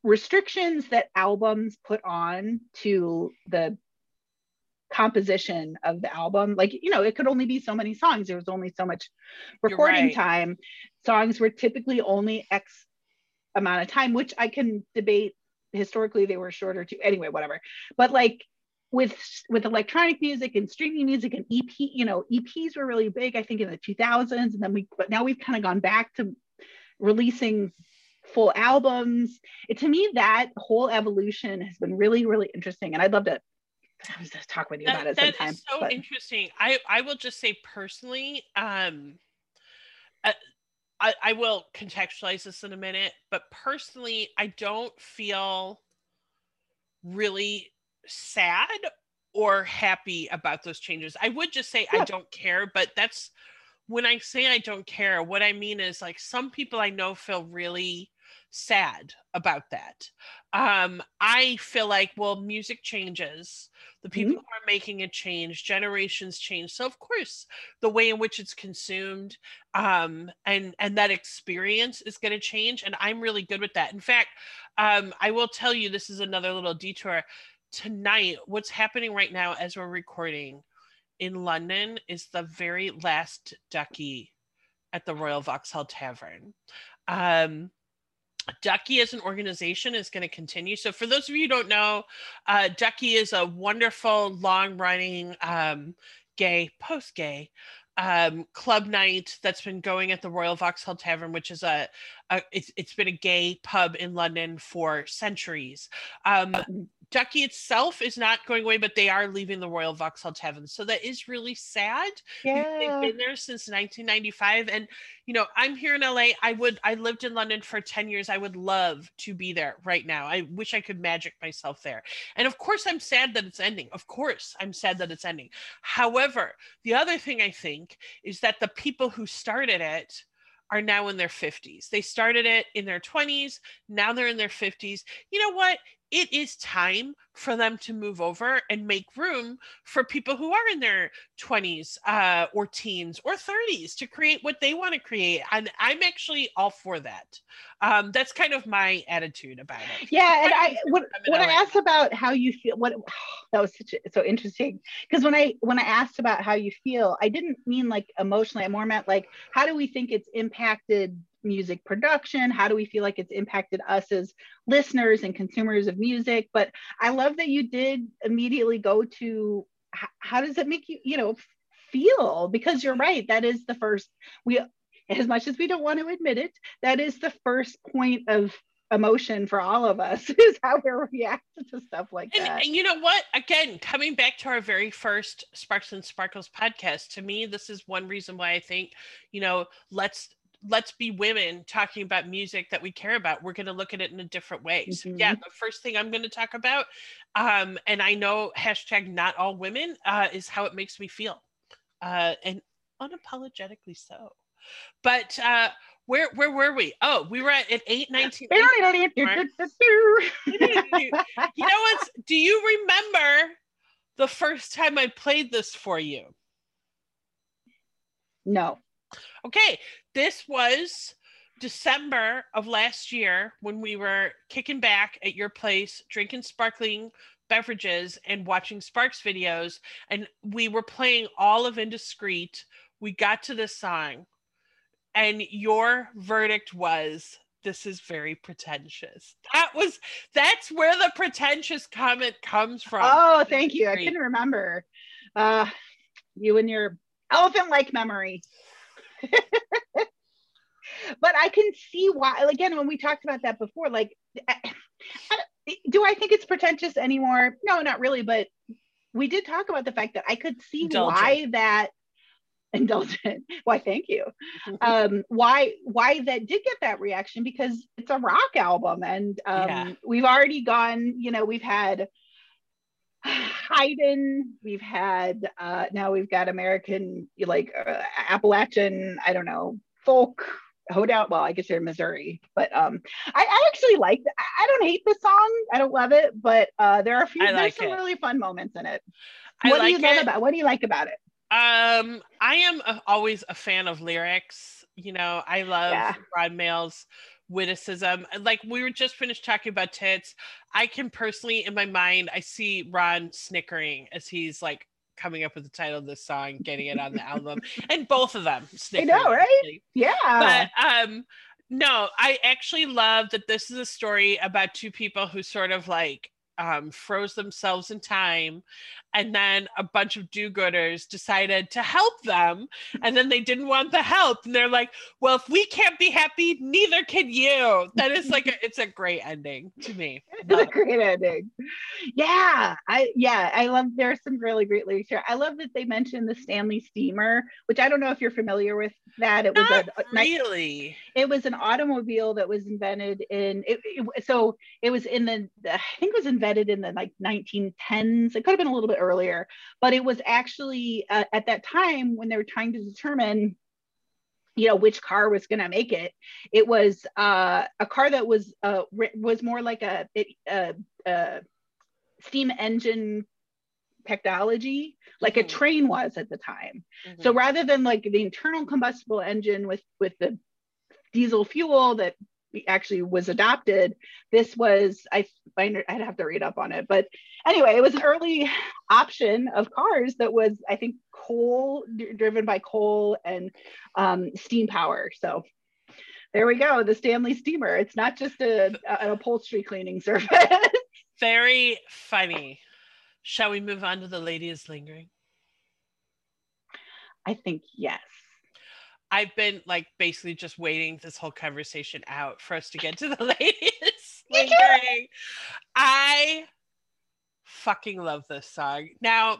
restrictions that albums put on to the composition of the album. Like, you know, it could only be so many songs. There was only so much recording time. Songs were typically only X amount of time, which I can debate. Historically they were shorter too, anyway, whatever, but like with electronic music and streaming music and EP, you know, EPs were really big I think in the 2000s, and then now we've kind of gone back to releasing full albums. To me, that whole evolution has been really, really interesting, and I'd love to talk with you about it sometime. That is so interesting. I will just say personally, I will contextualize this in a minute, but personally, I don't feel really sad or happy about those changes. I would just say I don't care, but that's when I say I don't care, what I mean is like some people I know feel really sad about that. I feel like, well, music changes, the people who are making it change, generations change, so of course the way in which it's consumed and that experience is going to change, and I'm really good with that. In fact, I will tell you, this is another little detour tonight. What's happening right now as we're recording in London is the very last Ducky at the Royal Vauxhall Tavern. Ducky as an organization is going to continue. So for those of you who don't know, Ducky is a wonderful, long-running gay, post-gay club night that's been going at the Royal Vauxhall Tavern, which is it's been a gay pub in London for centuries. Ducky itself is not going away, but they are leaving the Royal Vauxhall Tavern. So that is really sad. Yeah. They've been there since 1995. And, you know, I'm here in LA. I lived in London for 10 years. I would love to be there right now. I wish I could magic myself there. And of course, I'm sad that it's ending. However, the other thing I think is that the people who started it are now in their 50s. They started it in their 20s. Now they're in their 50s. You know what? It is time for them to move over and make room for people who are in their 20s or teens or 30s to create what they want to create. And I'm actually all for that. That's kind of my attitude about it. Yeah. And when I asked about how you feel, that was so interesting. Because when I asked about how you feel, I didn't mean like emotionally. I more meant like, how do we think it's impacted music production? How do we feel like it's impacted us as listeners and consumers of music? But I love that you did immediately go to how does it make you, you know, feel? Because you're right, that is the first, as much as we don't want to admit it, that is the first point of emotion for all of us, is how we react to stuff like that. And you know what? Again, coming back to our very first Sparks and Sparkles podcast, to me, this is one reason why I think, you know, let's be women talking about music that we care about. We're going to look at it in a different way. So yeah, the first thing I'm going to talk about, and I know #NotAllWomen, is how it makes me feel, and unapologetically so. But where were we? Oh, we were at 8:19. You know what? Do you remember the first time I played this for you? No. Okay, this was December of last year when we were kicking back at your place, drinking sparkling beverages and watching Sparks videos, and we were playing all of Indiscreet. We got to this song, and your verdict was, "This is very pretentious." That's where the pretentious comment comes from. Oh, thank you. I couldn't remember. You and your elephant-like memory. But I can see why, again, when we talked about that before, like, do I think it's pretentious anymore? No, not really. But we did talk about the fact that I could see why that indulgent. Why, thank you. Why that did get that reaction, because it's a rock album. And we've already gone, you know, we've had Haydn, we've had now we've got American, like Appalachian, I don't know, folk, hoedown. Well, I guess you're in Missouri, but I actually like it. I don't hate the song, I don't love it, but there are a few, there's some really fun moments in it. What do you like about it? I am always a fan of lyrics. You know, I love Ron Mael's witticism. Like, we were just finished talking about tits. I can personally, in my mind, I see Ron snickering as he's like coming up with the title of this song, getting it on the album, and both of them snickering. I know, right? Actually. Yeah. But no, I actually love that this is a story about two people who sort of like froze themselves in time, and then a bunch of do-gooders decided to help them, and then they didn't want the help, and they're like, well, if we can't be happy, neither can you. That is like it's a great ending to me. It's a great ending. I love, there's some really great lyrics here. I love that they mentioned the Stanley Steamer, which I don't know if you're familiar with that. It was it was an automobile that was invented in the like 1910s. It could have been a little bit earlier, but it was actually at that time when they were trying to determine, you know, which car was going to make it. It was a car that was more like a steam engine technology, like a train was at the time. So rather than like the internal combustible engine with the diesel fuel that actually was adopted, this was, I'd have to read up on it, but anyway, it was an early option of cars that was, I think, driven by coal and steam power. So there we go, the Stanley Steamer. It's not just an upholstery cleaning service. Very funny. Shall we move on to the ladies lingering? I think yes. I've been like basically just waiting this whole conversation out for us to get to the latest. Lingering. I fucking love this song. Now,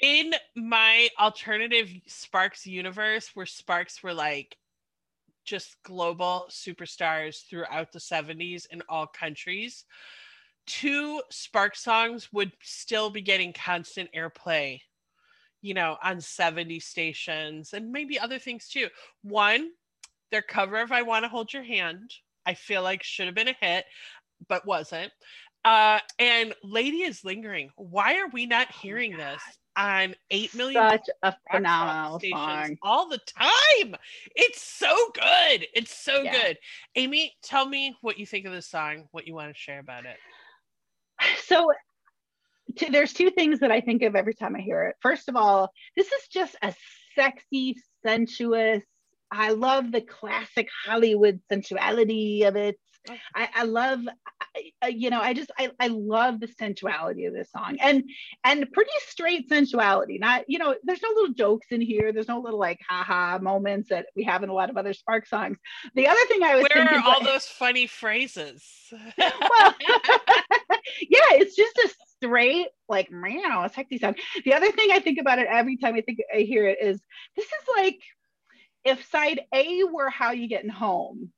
in my alternative Sparks universe, where Sparks were like just global superstars throughout the 70s in all countries, two Sparks songs would still be getting constant airplay, you know, on 70 stations and maybe other things too. One, their cover of I Want to Hold Your Hand, I feel like should have been a hit, but wasn't. And Lady is Lingering. Why are we not hearing this on 8 million such a phenomenal stations all the time? It's so good. It's so good. Amy, tell me what you think of this song, what you want to share about it. So there's two things that I think of every time I hear it. First of all, this is just a sexy, sensuous, I love the classic Hollywood sensuality of it. I love, you know, I love the sensuality of this song, and pretty straight sensuality. Not, you know, there's no little jokes in here. There's no little like haha moments that we have in a lot of other Spark songs. The other thing I was thinking, where are all those funny phrases? Well, yeah, it's just a straight like meow sexy sound. The other thing I think about it every time I hear it is this is like if side A were How You Getting Home,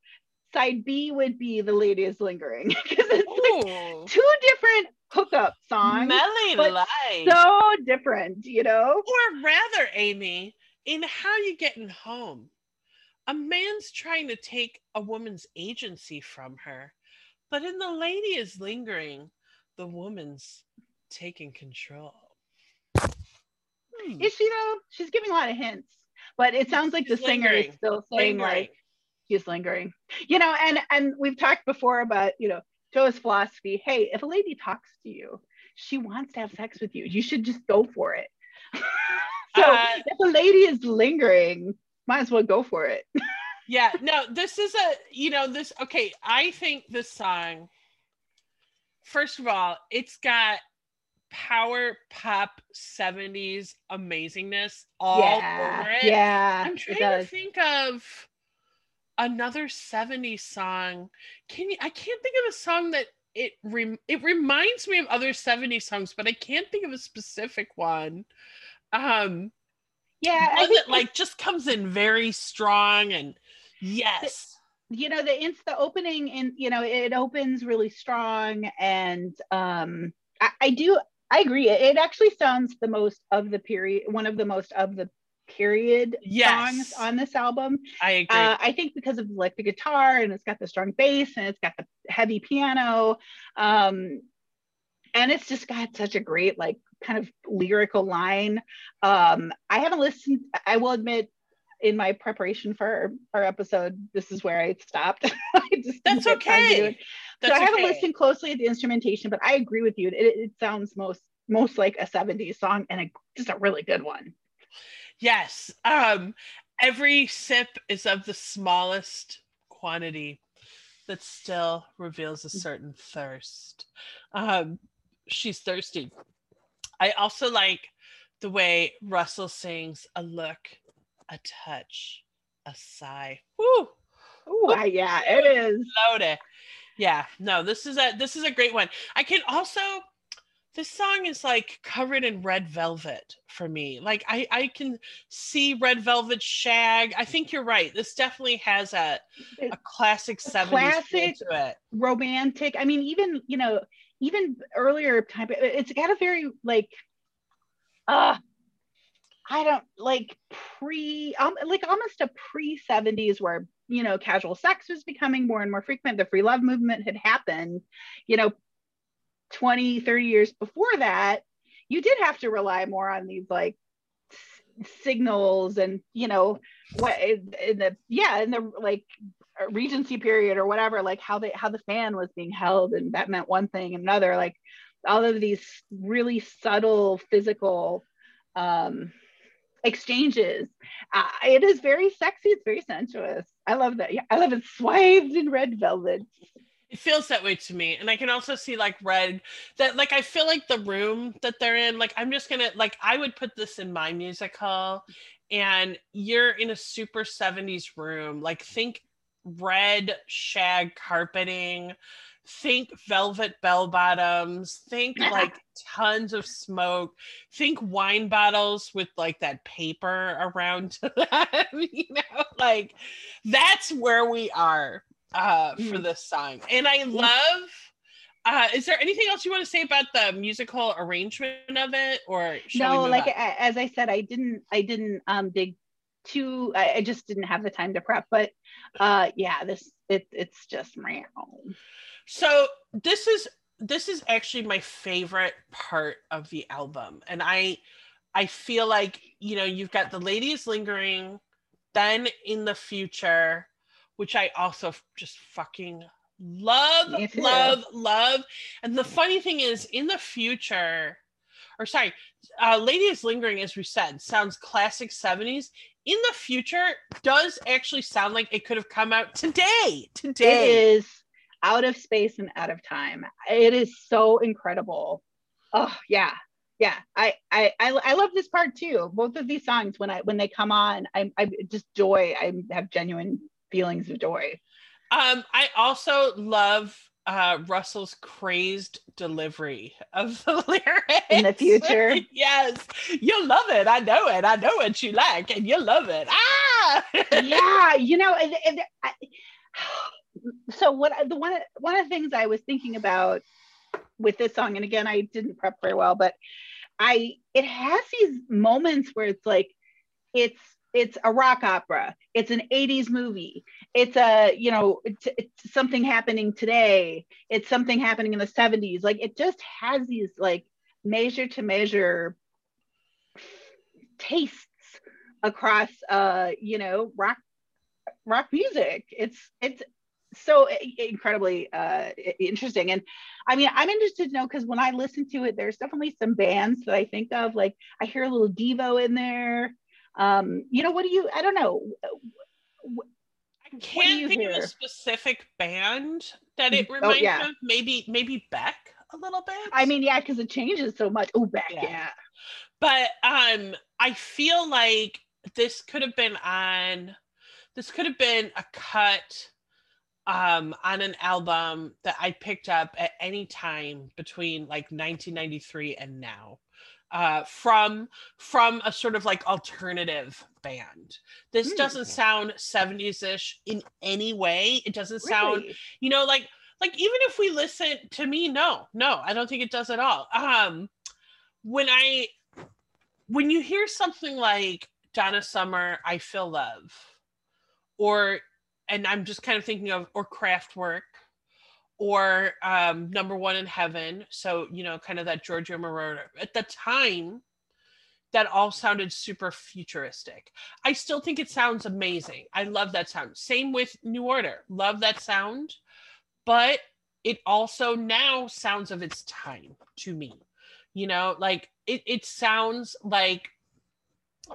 side B would be The Lady is Lingering, because it's like two different hookup songs, but so different, you know? Or rather, Amy, in How You Getting Home, a man's trying to take a woman's agency from her, but in The Lady is Lingering, the woman's taking control. Is she though? She's giving a lot of hints, but it sounds like the singer is still saying like, he's lingering, you know, and we've talked before about, you know, Joe's philosophy. Hey, if a lady talks to you, she wants to have sex with you. You should just go for it. So if a lady is lingering, might as well go for it. Yeah, no, this is a, you know, this, okay, I think this song, first of all, it's got power pop 70s amazingness all over it. Yeah, I'm trying to think of another 70s song. I can't think of a song that it reminds me of other 70s songs, but I can't think of a specific one. One that like just comes in very strong and yes. You know, it's the opening and, you know, it opens really strong and I agree. It actually sounds the most of the period, one of the most of the period songs on this album. I agree. I think because of like the guitar and it's got the strong bass and it's got the heavy piano, and it's just got such a great like kind of lyrical line. I haven't listened, I will admit, in my preparation for our episode, this is where I stopped. That's okay. So I haven't listened closely at the instrumentation, but I agree with you. It sounds most like a 70s song and just a really good one. Yes. Every sip is of the smallest quantity that still reveals a certain thirst. She's thirsty. I also like the way Russell sings a look, a touch, a sigh. Woo! Ooh, yeah, it is. Loaded. Yeah, no, this is a great one. I can also... This song is like covered in red velvet for me. Like I can see red velvet shag. I think you're right. This definitely has a classic 70s classic feel to it. Romantic. I mean, even earlier time, it's got a very like, I don't like almost a pre 70s where, you know, casual sex was becoming more and more frequent. The free love movement had happened, you know, 20, 30 years before that, you did have to rely more on these like signals and, you know, what in the like Regency period or whatever, like how the fan was being held and that meant one thing and another, like all of these really subtle physical exchanges. It is very sexy. It's very sensuous. I love that. Yeah, I love it swathed in red velvet. It feels that way to me. And I can also see like red that like, I feel like the room that they're in, like, I'm just gonna, like, I would put this in my music hall and you're in a super 70s room. Like, think red shag carpeting, think velvet bell bottoms, think like tons of smoke, think wine bottles with like that paper around them, you know, like that's where we are for this song. And I love, is there anything else you want to say about the musical arrangement of it, or no? Like, as I said, I didn't dig too, I just didn't have the time to prep, but yeah, it's just meow. So this is actually my favorite part of the album. And I feel like, you know, you've got The Lady Is Lingering, then In the Future, which I also just fucking love. And the funny thing is, In the Future, or sorry, Lady Is Lingering, as we said, sounds classic 70s. In the Future does actually sound like it could have come out today. Today. It is. Out of space and out of time. It is so incredible. Oh yeah, yeah. I love this part too. Both of these songs, when they come on, I just joy. I have genuine feelings of joy. I also love Russell's crazed delivery of the lyrics. In the future. Yes, you'll love it. I know it. I know what you like, and you'll love it. Ah. Yeah, you know. So one of the things I was thinking about with this song, and again, I didn't prep very well, but it has these moments where it's like, it's a rock opera, it's an 80s movie, it's a, you know, it's something happening today, it's something happening in the 70s. Like, it just has these like measure to measure tastes across, you know, rock music. It's so incredibly interesting. And I mean, I'm interested to know, because when I listen to it, there's definitely some bands that I think of, like I hear a little Devo in there. You know, I don't know. I can't think of a specific band that it reminds me of. Maybe Beck a little bit. I mean, yeah, because it changes so much. Oh, Beck, yeah. But I feel like this could have been a cut on an album that I picked up at any time between like 1993 and now, from a sort of like alternative band. This doesn't sound 70s-ish in any way. It doesn't sound, you know, like even if we listen to me, no, I don't think it does at all. When you hear something like Donna Summer, I Feel Love, and I'm just kind of thinking of, or Kraftwerk, or Number One in Heaven. So, you know, kind of that Giorgio Moroder. At the time, that all sounded super futuristic. I still think it sounds amazing. I love that sound. Same with New Order. Love that sound. But it also now sounds of its time to me. You know, like it sounds like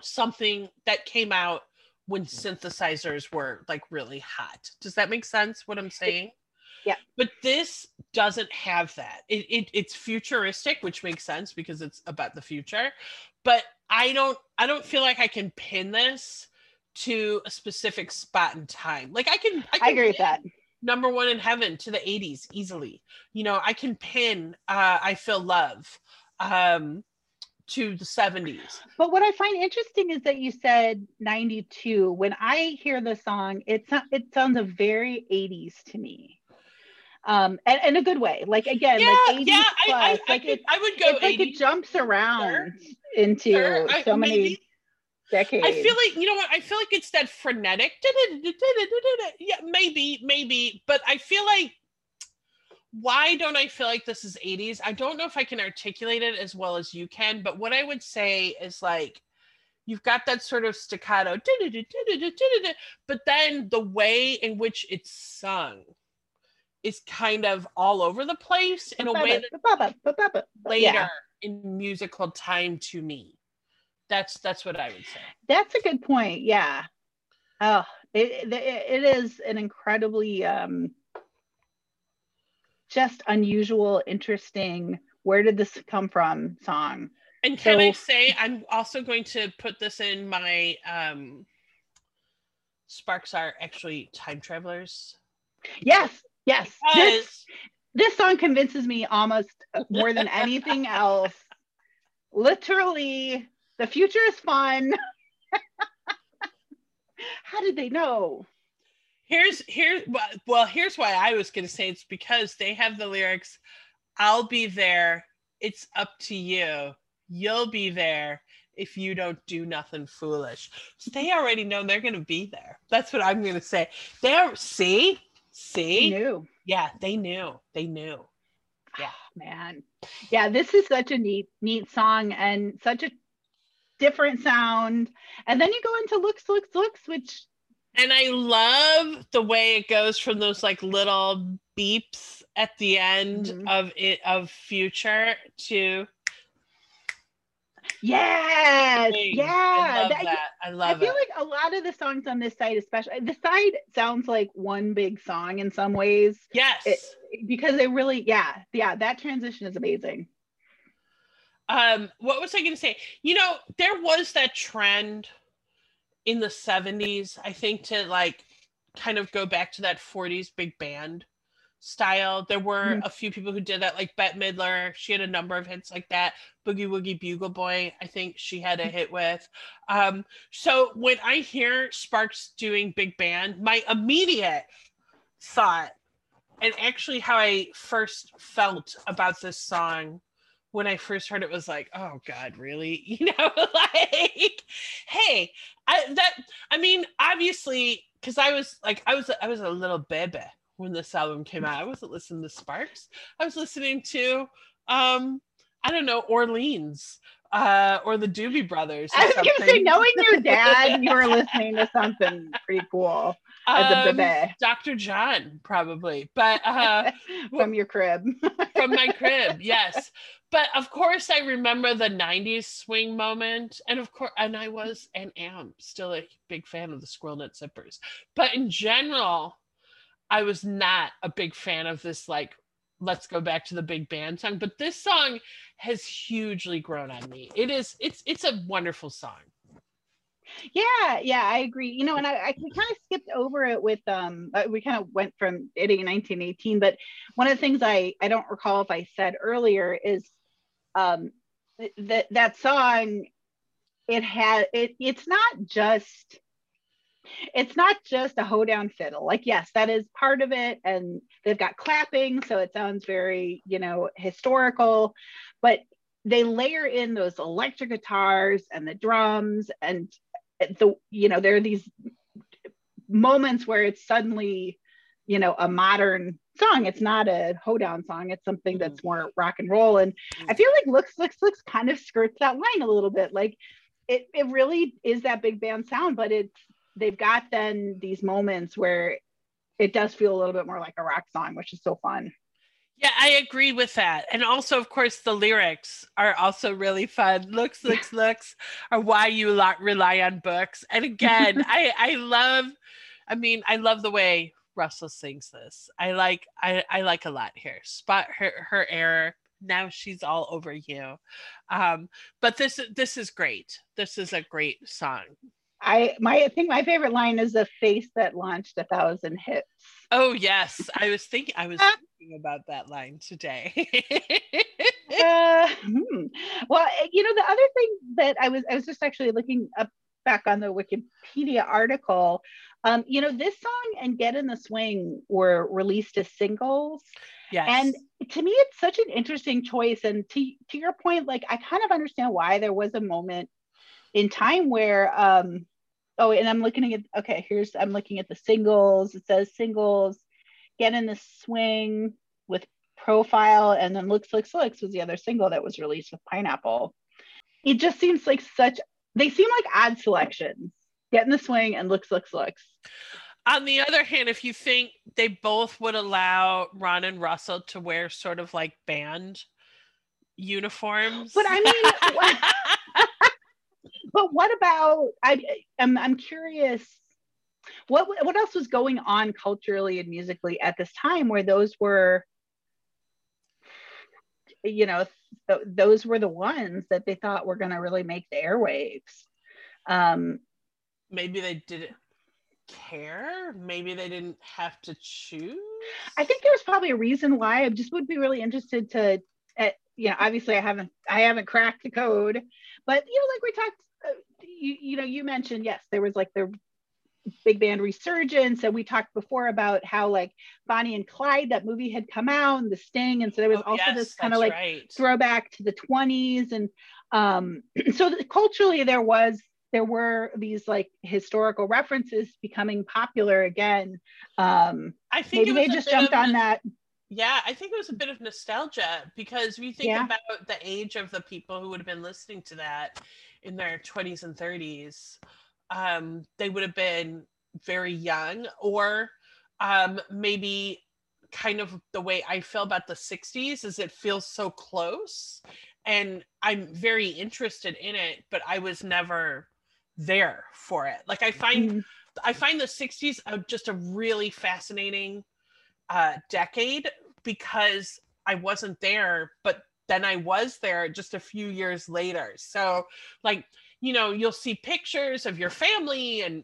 something that came out when synthesizers were like really hot. Does that make sense, what I'm saying? Yeah. But this doesn't have that. It's futuristic, which makes sense because it's about the future. But I don't feel like I can pin this to a specific spot in time. Like I agree with that. Number One in Heaven to the 80s easily. You know, I can pin I Feel Love to the 70s. But what I find interesting is that you said 92. When I hear the song, it sounds a very 80s to me, and in a good way. Like, again, yeah, like 80s, yeah, plus. I would go, it's 80s. Like it jumps around into so many decades. I feel like, you know what, I feel like it's that frenetic, yeah, maybe, but I feel like, why don't I feel like this is 80s? I don't know if I can articulate it as well as you can, but what I would say is, like, you've got that sort of staccato, but then the way in which it's sung is kind of all over the place in a way that later in musical time to me. That's what I would say. That's a good point. Yeah. Oh, it is an incredibly just unusual, interesting, where did this come from song. And can I say, I'm also going to put this in my Sparks are actually time travelers. Yes, yes. This song convinces me almost more than anything else. Literally, the future is fun. How did they know? Here's why I was going to say it's because they have the lyrics, I'll be there, it's up to you. You'll be there if you don't do nothing foolish. So they already know they're going to be there. That's what I'm going to say. See? They knew. Yeah, they knew. Yeah, oh, man. Yeah, this is such a neat song and such a different sound. And then you go into Looks, which... And I love the way it goes from those like little beeps at the end of Future to... Yes. Yeah. I love that. I feel like a lot of the songs on this side, especially this side, sounds like one big song in some ways. Yes. Because they really, that transition is amazing. What was I going to say? You know, there was that trend in the 70s, I think, to like kind of go back to that 40s big band style. There were a few people who did that, like Bette Midler. She had a number of hits like that. Boogie Woogie Bugle Boy, I think she had a hit with. So when I hear Sparks doing big band, my immediate thought, and actually how I first felt about this song when I first heard it, was like, oh God, really? You know, like, hey, obviously, because I was a little baby when this album came out. I wasn't listening to Sparks. I was listening to, I don't know, Orleans or the Doobie Brothers. I was going to say, knowing your dad, you were listening to something pretty cool as a bebe. Dr. John, probably. But from your crib. From my crib, yes. But of course, I remember the 90s swing moment. And of course, and I was and am still a big fan of the Squirrel Nut Zippers. But in general, I was not a big fan of this, like, let's go back to the big band song, but this song has hugely grown on me. It's a wonderful song. Yeah, I agree. You know, and I kind of skipped over it with, we kind of went from 1918, but one of the things I don't recall if I said earlier is that song, it's not just a hoedown fiddle. Like, yes, that is part of it. And they've got clapping, so it sounds very, you know, historical, but they layer in those electric guitars and the drums and the, you know, there are these moments where it's suddenly, you know, a modern song. It's not a hoedown song. It's something that's more rock and roll. And I feel like Looks kind of skirts that line a little bit. Like it really is that big band sound, but they've got then these moments where it does feel a little bit more like a rock song, which is so fun. Yeah, I agree with that. And also, of course, the lyrics are also really fun. Looks are why you rely on books. And again, I love the way Russell sings this. I like a lot here. Spot her error. Now she's all over you. But this is great. This is a great song. I think my favorite line is the face that launched 1,000 hits. Oh yes, I was thinking about that line today. Well, you know, the other thing that I was just actually looking up back on the Wikipedia article. You know, this song and Get in the Swing were released as singles. Yes. And to me, it's such an interesting choice. And to your point, like, I kind of understand why. There was a moment in time where and I'm looking at the singles. It says singles, Get in the Swing with Profile, and then Looks was the other single that was released with Pineapple. It just seems like they seem like odd selections, Get in the Swing and Looks. On the other hand, if you think they both would allow Ron and Russell to wear sort of like band uniforms. But I mean, but what about, I'm curious, what else was going on culturally and musically at this time where those were you know, those were the ones that they thought were going to really make the airwaves. Maybe they didn't care. Maybe they didn't have to choose. I think there was probably a reason why. I just would be really interested to, you know, obviously I haven't cracked the code, but you know, like we talked, you know, you mentioned, yes, there was like the big band resurgence, and we talked before about how like Bonnie and Clyde, that movie had come out, and The Sting, and so there was this kind of like throwback to the 1920s, and so culturally there were these like historical references becoming popular again. I think maybe they just jumped on that. Yeah, I think it was a bit of nostalgia, because we think about the age of the people who would have been listening to that in their 20s and 30s. They would have been very young, or maybe kind of the way I feel about the 60s is it feels so close, and I'm very interested in it, but I was never there for it. Like I find the 60s just a really fascinating decade, because I wasn't there, but then I was there just a few years later. So like, you know, you'll see pictures of your family and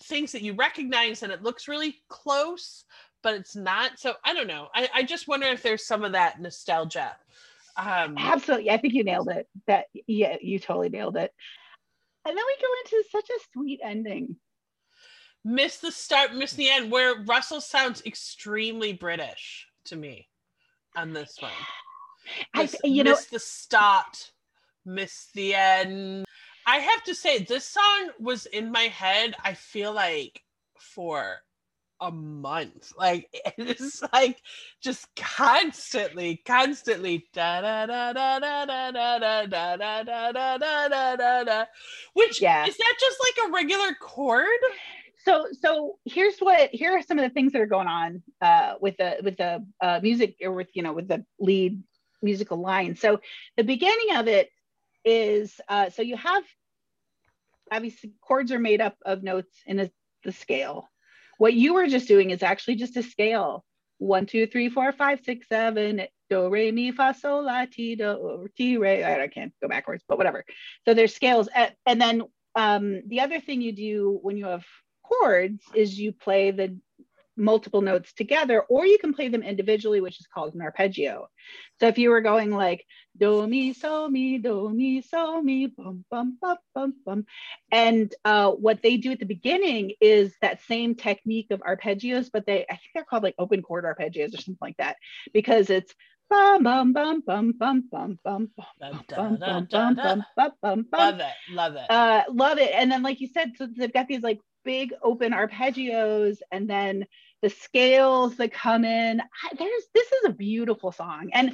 things that you recognize, and it looks really close, but it's not. So I don't know. I just wonder if there's some of that nostalgia. Absolutely. I think you nailed it. Yeah, you totally nailed it. And then we go into such a sweet ending. Miss the start, miss the end, where Russell sounds extremely British to me on this one. Miss the start, miss the end. I have to say, this song was in my head, I feel like, for a month. Like, it's like just constantly da da da da da da da da da da da da da da. Which, is that just like a regular chord? So here are some of the things that are going on with the music, or with, you know, with the lead musical line. So the beginning of it is so you have, obviously, chords are made up of notes in the scale. What you were just doing is actually just a scale: 1 2 3 4 5 6 7 do re mi fa sol la ti do ti re. I can't go backwards, but whatever. So there's scales, and then the other thing you do when you have chords is you play the multiple notes together, or you can play them individually, which is called an arpeggio. So if you were going like do mi sol mi bum bum bum bum bum, and what they do at the beginning is that same technique of arpeggios, but I think they're called like open chord arpeggios or something like that, because it's bum bum bum bum bum bum bum bum bum bum bum bum. Love it. And then, like you said, so they've got these like big open arpeggios, and then the scales that come in. This is a beautiful song, and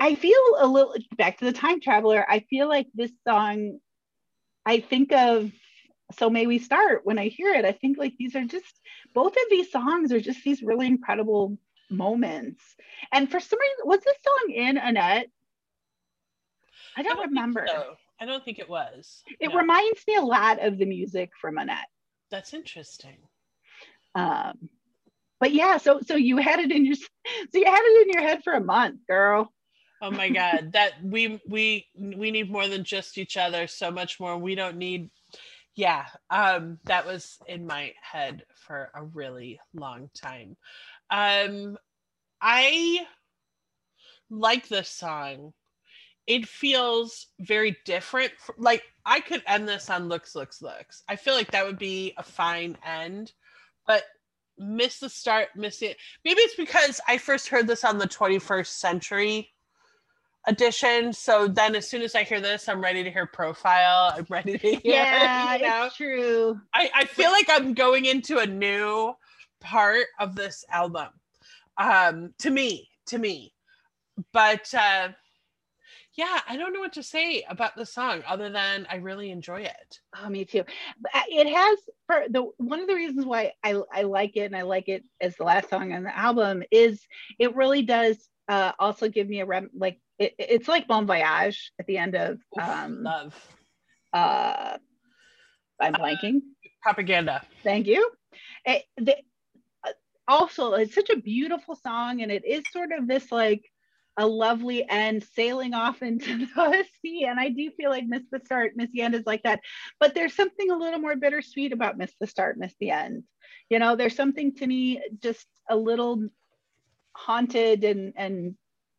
I feel a little back to the time traveler. I feel like this song, I think of So May We Start when I hear it. I think like these are just, both of these songs are just these really incredible moments. And for some reason, was this song in Annette? I don't remember. So. I don't think it was. It reminds me a lot of the music from Annette. That's interesting. But yeah, so you had it in your head for a month, girl. Oh my God, that we need more than just each other. So much more. We don't need. Yeah, that was in my head for a really long time. I like this song. It feels very different. Like, I could end this on Looks, Looks, Looks. I feel like that would be a fine end, but miss the start, miss it. Maybe it's because I first heard this on the 21st Century edition. So then as soon as I hear this, I'm ready to hear Profile. I'm ready to hear, you know? It's true. I feel like I'm going into a new part of this album, to me. But, yeah, I don't know what to say about the song other than I really enjoy it. Oh, me too. It has, one of the reasons why I like it, and I like it as the last song on the album, is it really does also give me it's like Bon Voyage at the end of Love. I'm blanking. Propaganda. Thank you. Also, it's such a beautiful song, and it is sort of this like a lovely end, sailing off into the sea. And I do feel like Miss the Start, Miss the End is like that. But there's something a little more bittersweet about Miss the Start, Miss the End. You know, there's something to me just a little haunted, and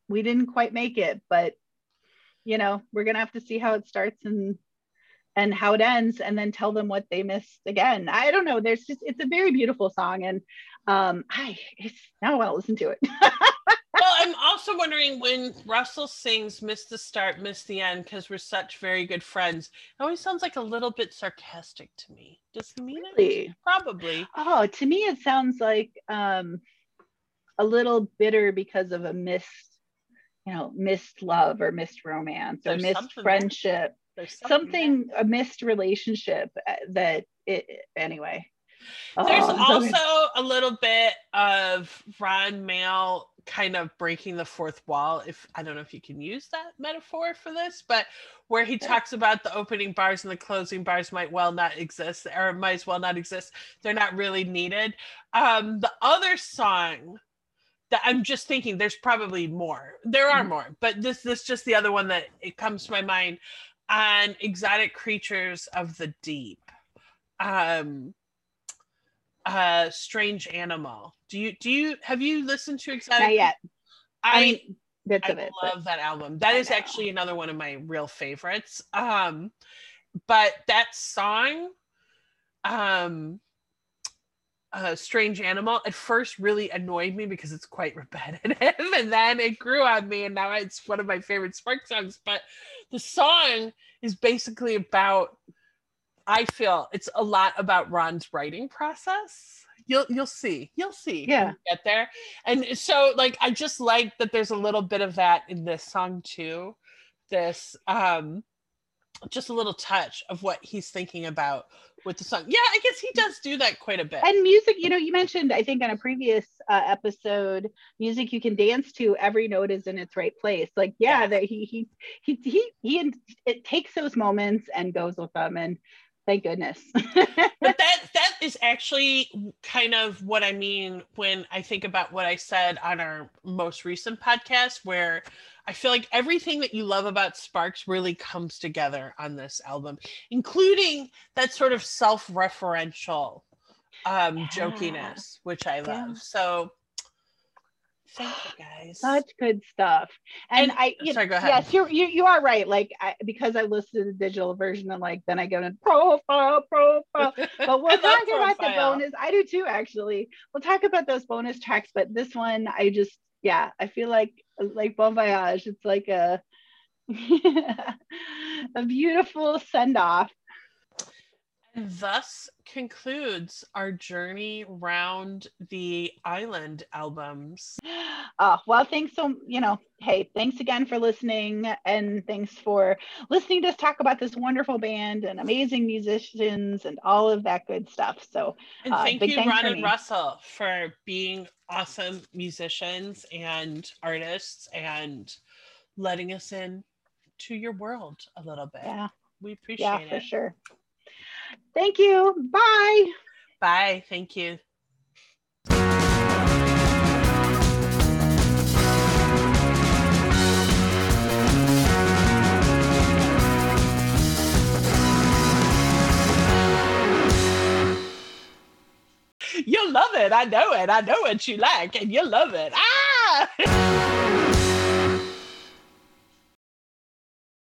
we didn't quite make it, but you know, we're gonna have to see how it starts and how it ends, and then tell them what they missed again. I don't know. There's just, it's a very beautiful song, and now I want to listen to it. Well, I'm also wondering when Russell sings "Miss the Start, Miss the End," because we're such very good friends. It always sounds like a little bit sarcastic to me. Does he mean it? Probably. Oh, to me, it sounds like a little bitter because of a missed, you know, missed love or missed romance or missed friendship. There's something a missed relationship that anyway. There's also a little bit of Ron Mael kind of breaking the fourth wall, if I don't know if you can use that metaphor for this, but where he talks about the opening bars and the closing bars might as well not exist. They're not really needed. The other song that I'm just thinking, there's probably more. There are more, but this just the other one that it comes to my mind on Exotic Creatures of the Deep. Strange Animal. Have you listened to Exotic? Not yet. I mean, bits of it. I love that album. That is actually another one of my real favorites. But that song, Strange Animal, at first really annoyed me because it's quite repetitive, and then it grew on me, and now it's one of my favorite Sparks songs. But the song is basically about, I feel it's a lot about Ron's writing process. You'll see. Yeah. Get there. And so like, I just like that there's a little bit of that in this song too. This, just a little touch of what he's thinking about with the song. Yeah, I guess he does do that quite a bit. And music, you know, you mentioned, I think on a previous episode, music you can dance to, every note is in its right place. Like, yeah. That he it takes those moments and goes with them, and thank goodness. But that is actually kind of what I mean when I think about what I said on our most recent podcast, where I feel like everything that you love about Sparks really comes together on this album, including that sort of self-referential jokiness, which I love. Yeah. So thank you guys. Such good stuff. And sorry, go ahead. Yes, you are right. Like because I listened to the digital version, and like then I go to profile. But we'll talk about the bonus. I do too, actually. We'll talk about those bonus tracks, but this one, I just I feel like Bon Voyage. It's like a beautiful send off. And thus concludes our journey round the Island albums. Well, thanks thanks again for listening, and thanks for listening to us talk about this wonderful band and amazing musicians and all of that good stuff. So, and thank you, Ron and Russell, for being awesome musicians and artists and letting us in to your world a little bit. Yeah, we appreciate it. Yeah, for sure. Thank you. Bye. Bye. Thank you. You'll love it. I know it. I know what you like, and you'll love it. Ah!